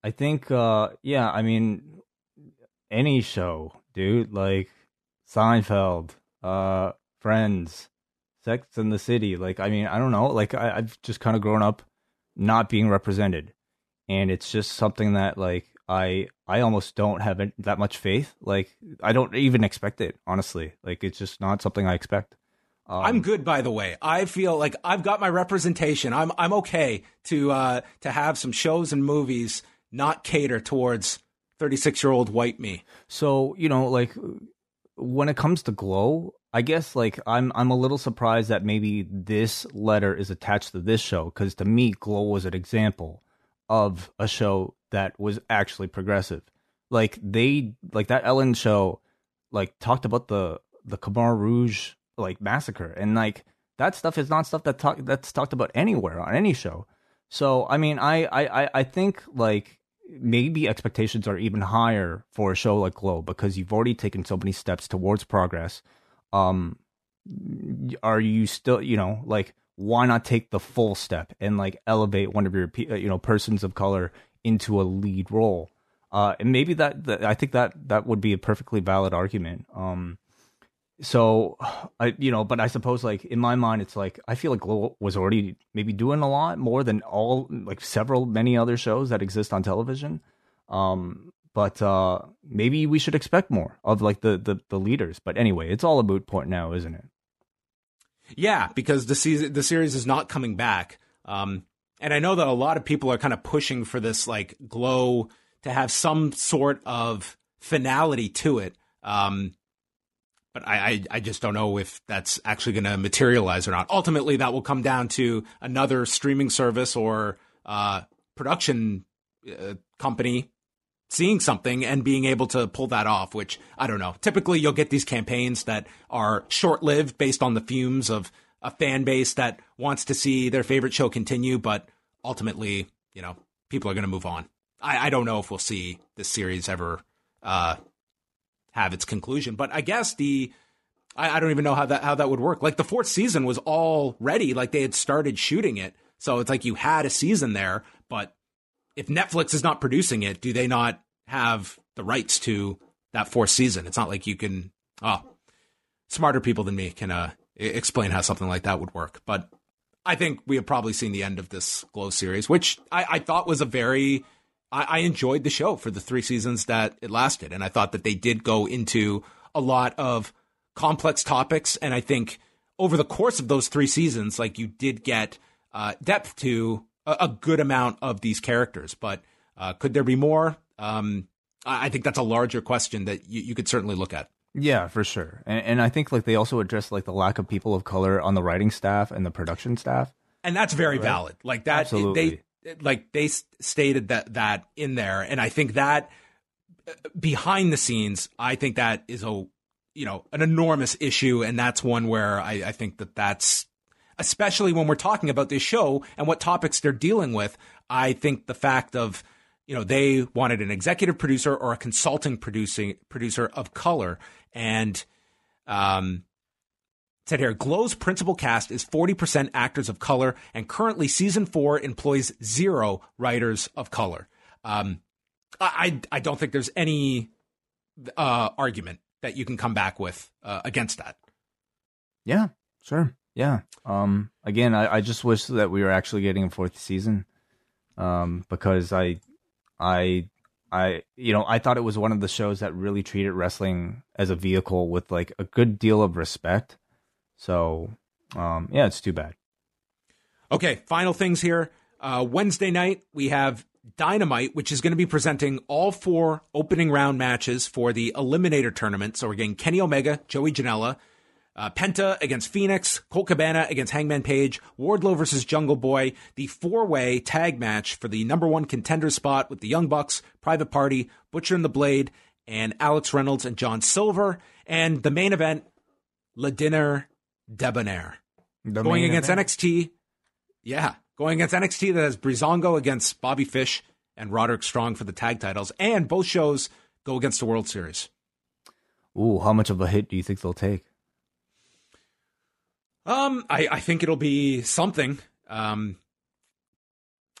I think, uh, yeah, I mean, any show, dude, like Seinfeld, uh, Friends, Sex and the City. Like, I mean, I don't know. Like I, I've just kind of grown up not being represented, and it's just something that like, I I almost don't have any, that much faith. Like, I don't even expect it, honestly. Like, it's just not something I expect. Um, I'm good, by the way. I feel like I've got my representation. I'm I'm okay to uh, to have some shows and movies not cater towards thirty-six-year-old white me. So, you know, like, when it comes to Glow, I guess, like, I'm I'm a little surprised that maybe this letter is attached to this show, because to me, Glow was an example of a show that was actually progressive. Like, they, like, that Ellen show, like, talked about the, the Khmer Rouge, like, massacre, and, like, that stuff is not stuff that talk, that's talked about anywhere on any show. So, I mean, I, I, I think, like, maybe expectations are even higher for a show like Glow, because you've already taken so many steps towards progress. Um, are you still, you know, like, why not take the full step and, like, elevate one of your, you know, persons of color into a lead role? Uh, and maybe that, that I think that that would be a perfectly valid argument. Um, so I, you know, but I suppose, like, in my mind, it's like, I feel like Glow was already maybe doing a lot more than all, like, several, many other shows that exist on television. Um, but, uh, maybe we should expect more of, like, the, the, the leaders, but anyway, it's all a moot point now, isn't it? Yeah, because the season, the series is not coming back. Um, and I know that a lot of people are kind of pushing for this, like, Glow to have some sort of finality to it. Um, But I, I, I just don't know if that's actually going to materialize or not. Ultimately, that will come down to another streaming service or uh, production uh, company seeing something and being able to pull that off, which I don't know. Typically, you'll get these campaigns that are short-lived based on the fumes of a fan base that wants to see their favorite show continue. But ultimately, you know, people are going to move on. I, I don't know if we'll see this series ever uh have its conclusion, but I guess the I, I don't even know how that how that would work. Like, the fourth season was all ready, like, they had started shooting it, so it's like you had a season there. But if Netflix is not producing it, do they not have the rights to that fourth season? It's not like you can. Oh, smarter people than me can uh, explain how something like that would work. But I think we have probably seen the end of this Glow series, which I, I thought was a very. I enjoyed the show for the three seasons that it lasted. And I thought that they did go into a lot of complex topics. And I think over the course of those three seasons, like, you did get uh, depth to a, a good amount of these characters. But uh, could there be more? Um, I think that's a larger question that you, you could certainly look at. Yeah, for sure. And, and I think, like, they also addressed, like, the lack of people of color on the writing staff and the production staff. And that's very right? valid. Like, that, Absolutely. they, Like they stated that that in there, and I think that behind the scenes, I think that is a you know an enormous issue, and that's one where I, I think that that's especially when we're talking about this show and what topics they're dealing with. I think the fact of you know they wanted an executive producer or a consulting producing producer of color, and um. Said here, Glow's principal cast is forty percent actors of color, and currently season four employs zero writers of color. Um, I I don't think there's any uh, argument that you can come back with uh, against that. Yeah, sure, yeah. Um, again, I, I just wish that we were actually getting a fourth season, um, because I I I you know I thought it was one of the shows that really treated wrestling as a vehicle with, like, a good deal of respect. So, um, yeah, it's too bad. Okay, final things here. Uh, Wednesday night, we have Dynamite, which is going to be presenting all four opening round matches for the Eliminator Tournament. So we're getting Kenny Omega, Joey Janela, uh, Penta against Phoenix, Colt Cabana against Hangman Page, Wardlow versus Jungle Boy, the four-way tag match for the number one contender spot with the Young Bucks, Private Party, Butcher and the Blade, and Alex Reynolds and John Silver. And the main event, Le Dîner Debonair the going against event. N X T. Yeah. Going against N X T that has Breezango against Bobby Fish and Roderick Strong for the tag titles. And both shows go against the World Series. Ooh, how much of a hit do you think they'll take? Um, I, I think it'll be something. Um,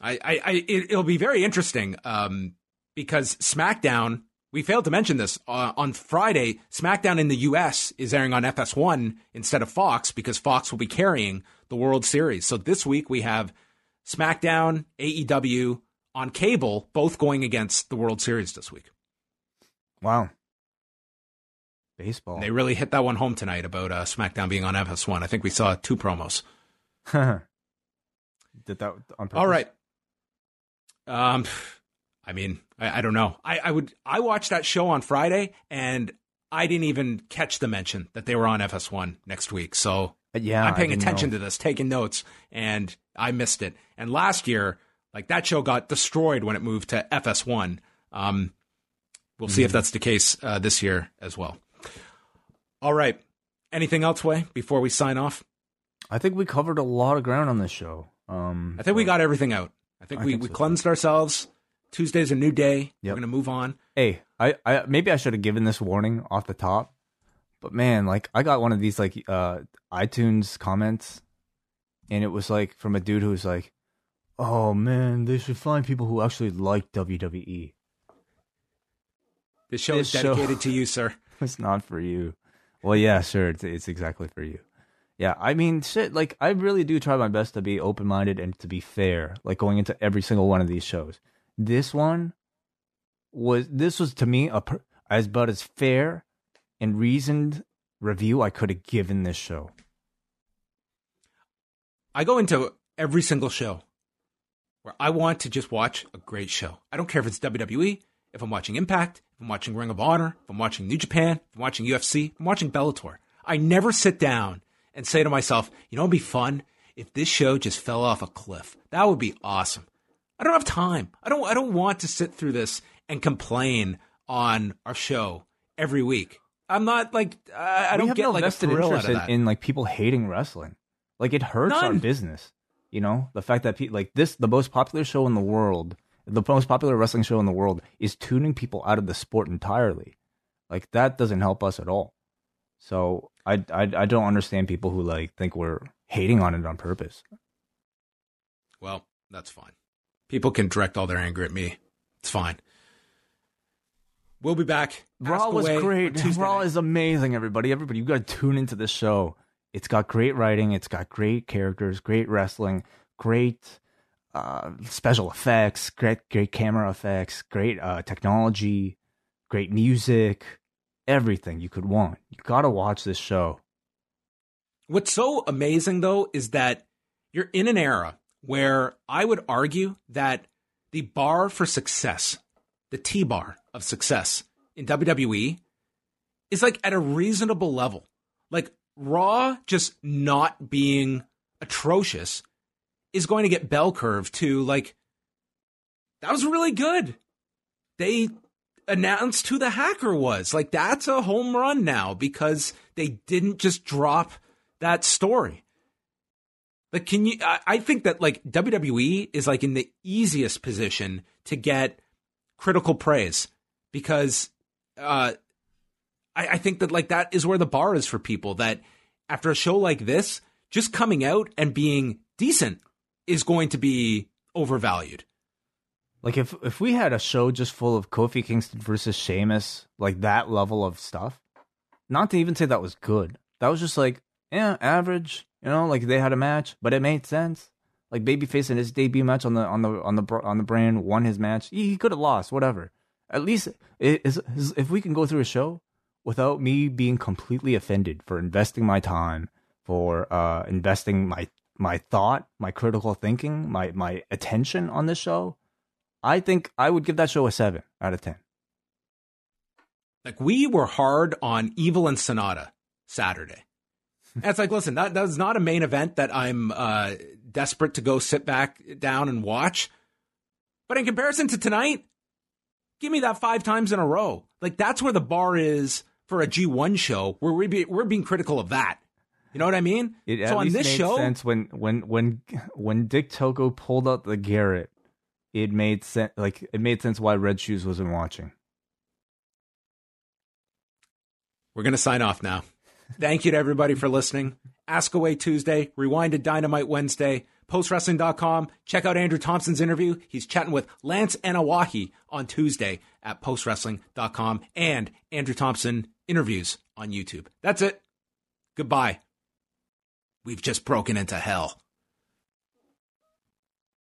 I, I, I it, it'll be very interesting. Um, because SmackDown, we failed to mention this. Uh, on Friday, SmackDown in the U S is airing on F S one instead of Fox because Fox will be carrying the World Series. So this week we have SmackDown, A E W, on cable, both going against the World Series this week. Wow. Baseball. And they really hit that one home tonight about uh, SmackDown being on F S one. I think we saw two promos. Did that on purpose? All right. Um, I mean, I, I don't know. I, I would. I watched that show on Friday, and I didn't even catch the mention that they were on F S one next week. So yeah, I'm paying attention know. to this, taking notes, and I missed it. And last year, like, that show got destroyed when it moved to F S one. Um, we'll mm-hmm. see if that's the case uh, this year as well. All right. Anything else, Wei, before we sign off? I think we covered a lot of ground on this show. Um, I think we got everything out. I think I we, think we so cleansed so. ourselves. Tuesday's a new day. Yep. We're going to move on. Hey, I, I maybe I should have given this warning off the top, but man, like, I got one of these like uh, iTunes comments, and it was like from a dude who was like, "Oh man, they should find people who actually like W W E." This show this is dedicated show, to you, sir. It's not for you. Well, yeah, sure, it's it's exactly for you. Yeah, I mean, shit, like, I really do try my best to be open-minded and to be fair, like, going into every single one of these shows. This one was, this was to me, a per, as about as fair and reasoned review I could have given this show. I go into every single show where I want to just watch a great show. I don't care if it's W W E, if I'm watching Impact, if I'm watching Ring of Honor, if I'm watching New Japan, if I'm watching U F C, if I'm watching Bellator. I never sit down and say to myself, you know, it'd be fun if this show just fell off a cliff. That would be awesome. I don't have time. I don't I don't want to sit through this and complain on our show every week. I'm not like, I, I don't get no like a thrill out of that. In, in like people hating wrestling. Like, it hurts None. our business. You know, the fact that people like this, the most popular show in the world, the most popular wrestling show in the world, is tuning people out of the sport entirely. Like, that doesn't help us at all. So I, I, I don't understand people who like think we're hating on it on purpose. Well, that's fine. People can direct all their anger at me. It's fine. We'll be back. Raw was great. Raw is amazing, everybody. Everybody, you got to tune into this show. It's got great writing. It's got great characters, great wrestling, great uh, special effects, great great camera effects, great uh, technology, great music. Everything you could want. You gotta watch this show. What's so amazing, though, is that you're in an era where I would argue that the bar for success, the T-bar of success in W W E, is like at a reasonable level. Like, Raw just not being atrocious is going to get bell curved to like, that was really good. They announced who the hacker was. Like, that's a home run now because they didn't just drop that story. Like, can you, I, I think that like W W E is like in the easiest position to get critical praise because uh, I, I think that like that is where the bar is for people, that after a show like this, just coming out and being decent is going to be overvalued. Like, if, if we had a show just full of Kofi Kingston versus Sheamus, like that level of stuff, not to even say that was good. That was just like, yeah, average, you know, like they had a match, but it made sense. Like, Babyface in his debut match on the on the on the on the brand won his match. He, he could have lost, whatever. At least it is, is, if we can go through a show without me being completely offended for investing my time, for uh, investing my my thought, my critical thinking, my my attention on this show, I think I would give that show a seven out of ten. Like, we were hard on Evil and Sonata Saturday. And it's like, listen, that that's not a main event that I'm uh, desperate to go sit back down and watch. But in comparison to tonight, give me that five times in a row. Like, that's where the bar is for a G one show, where we be, we're being critical of that. You know what I mean? It so at on least this made show, sense when when when when Dick Togo pulled out the Garrett. It made sense. Like, it made sense why Red Shoes wasn't watching. We're gonna sign off now. Thank you to everybody for listening. Ask Away Tuesday, Rewind to Dynamite Wednesday, Post Wrestling dot com. Check out Andrew Thompson's interview. He's chatting with Lance Anawahi on Tuesday at Post Wrestling dot com, and Andrew Thompson interviews on YouTube. That's it. Goodbye. We've just broken into hell.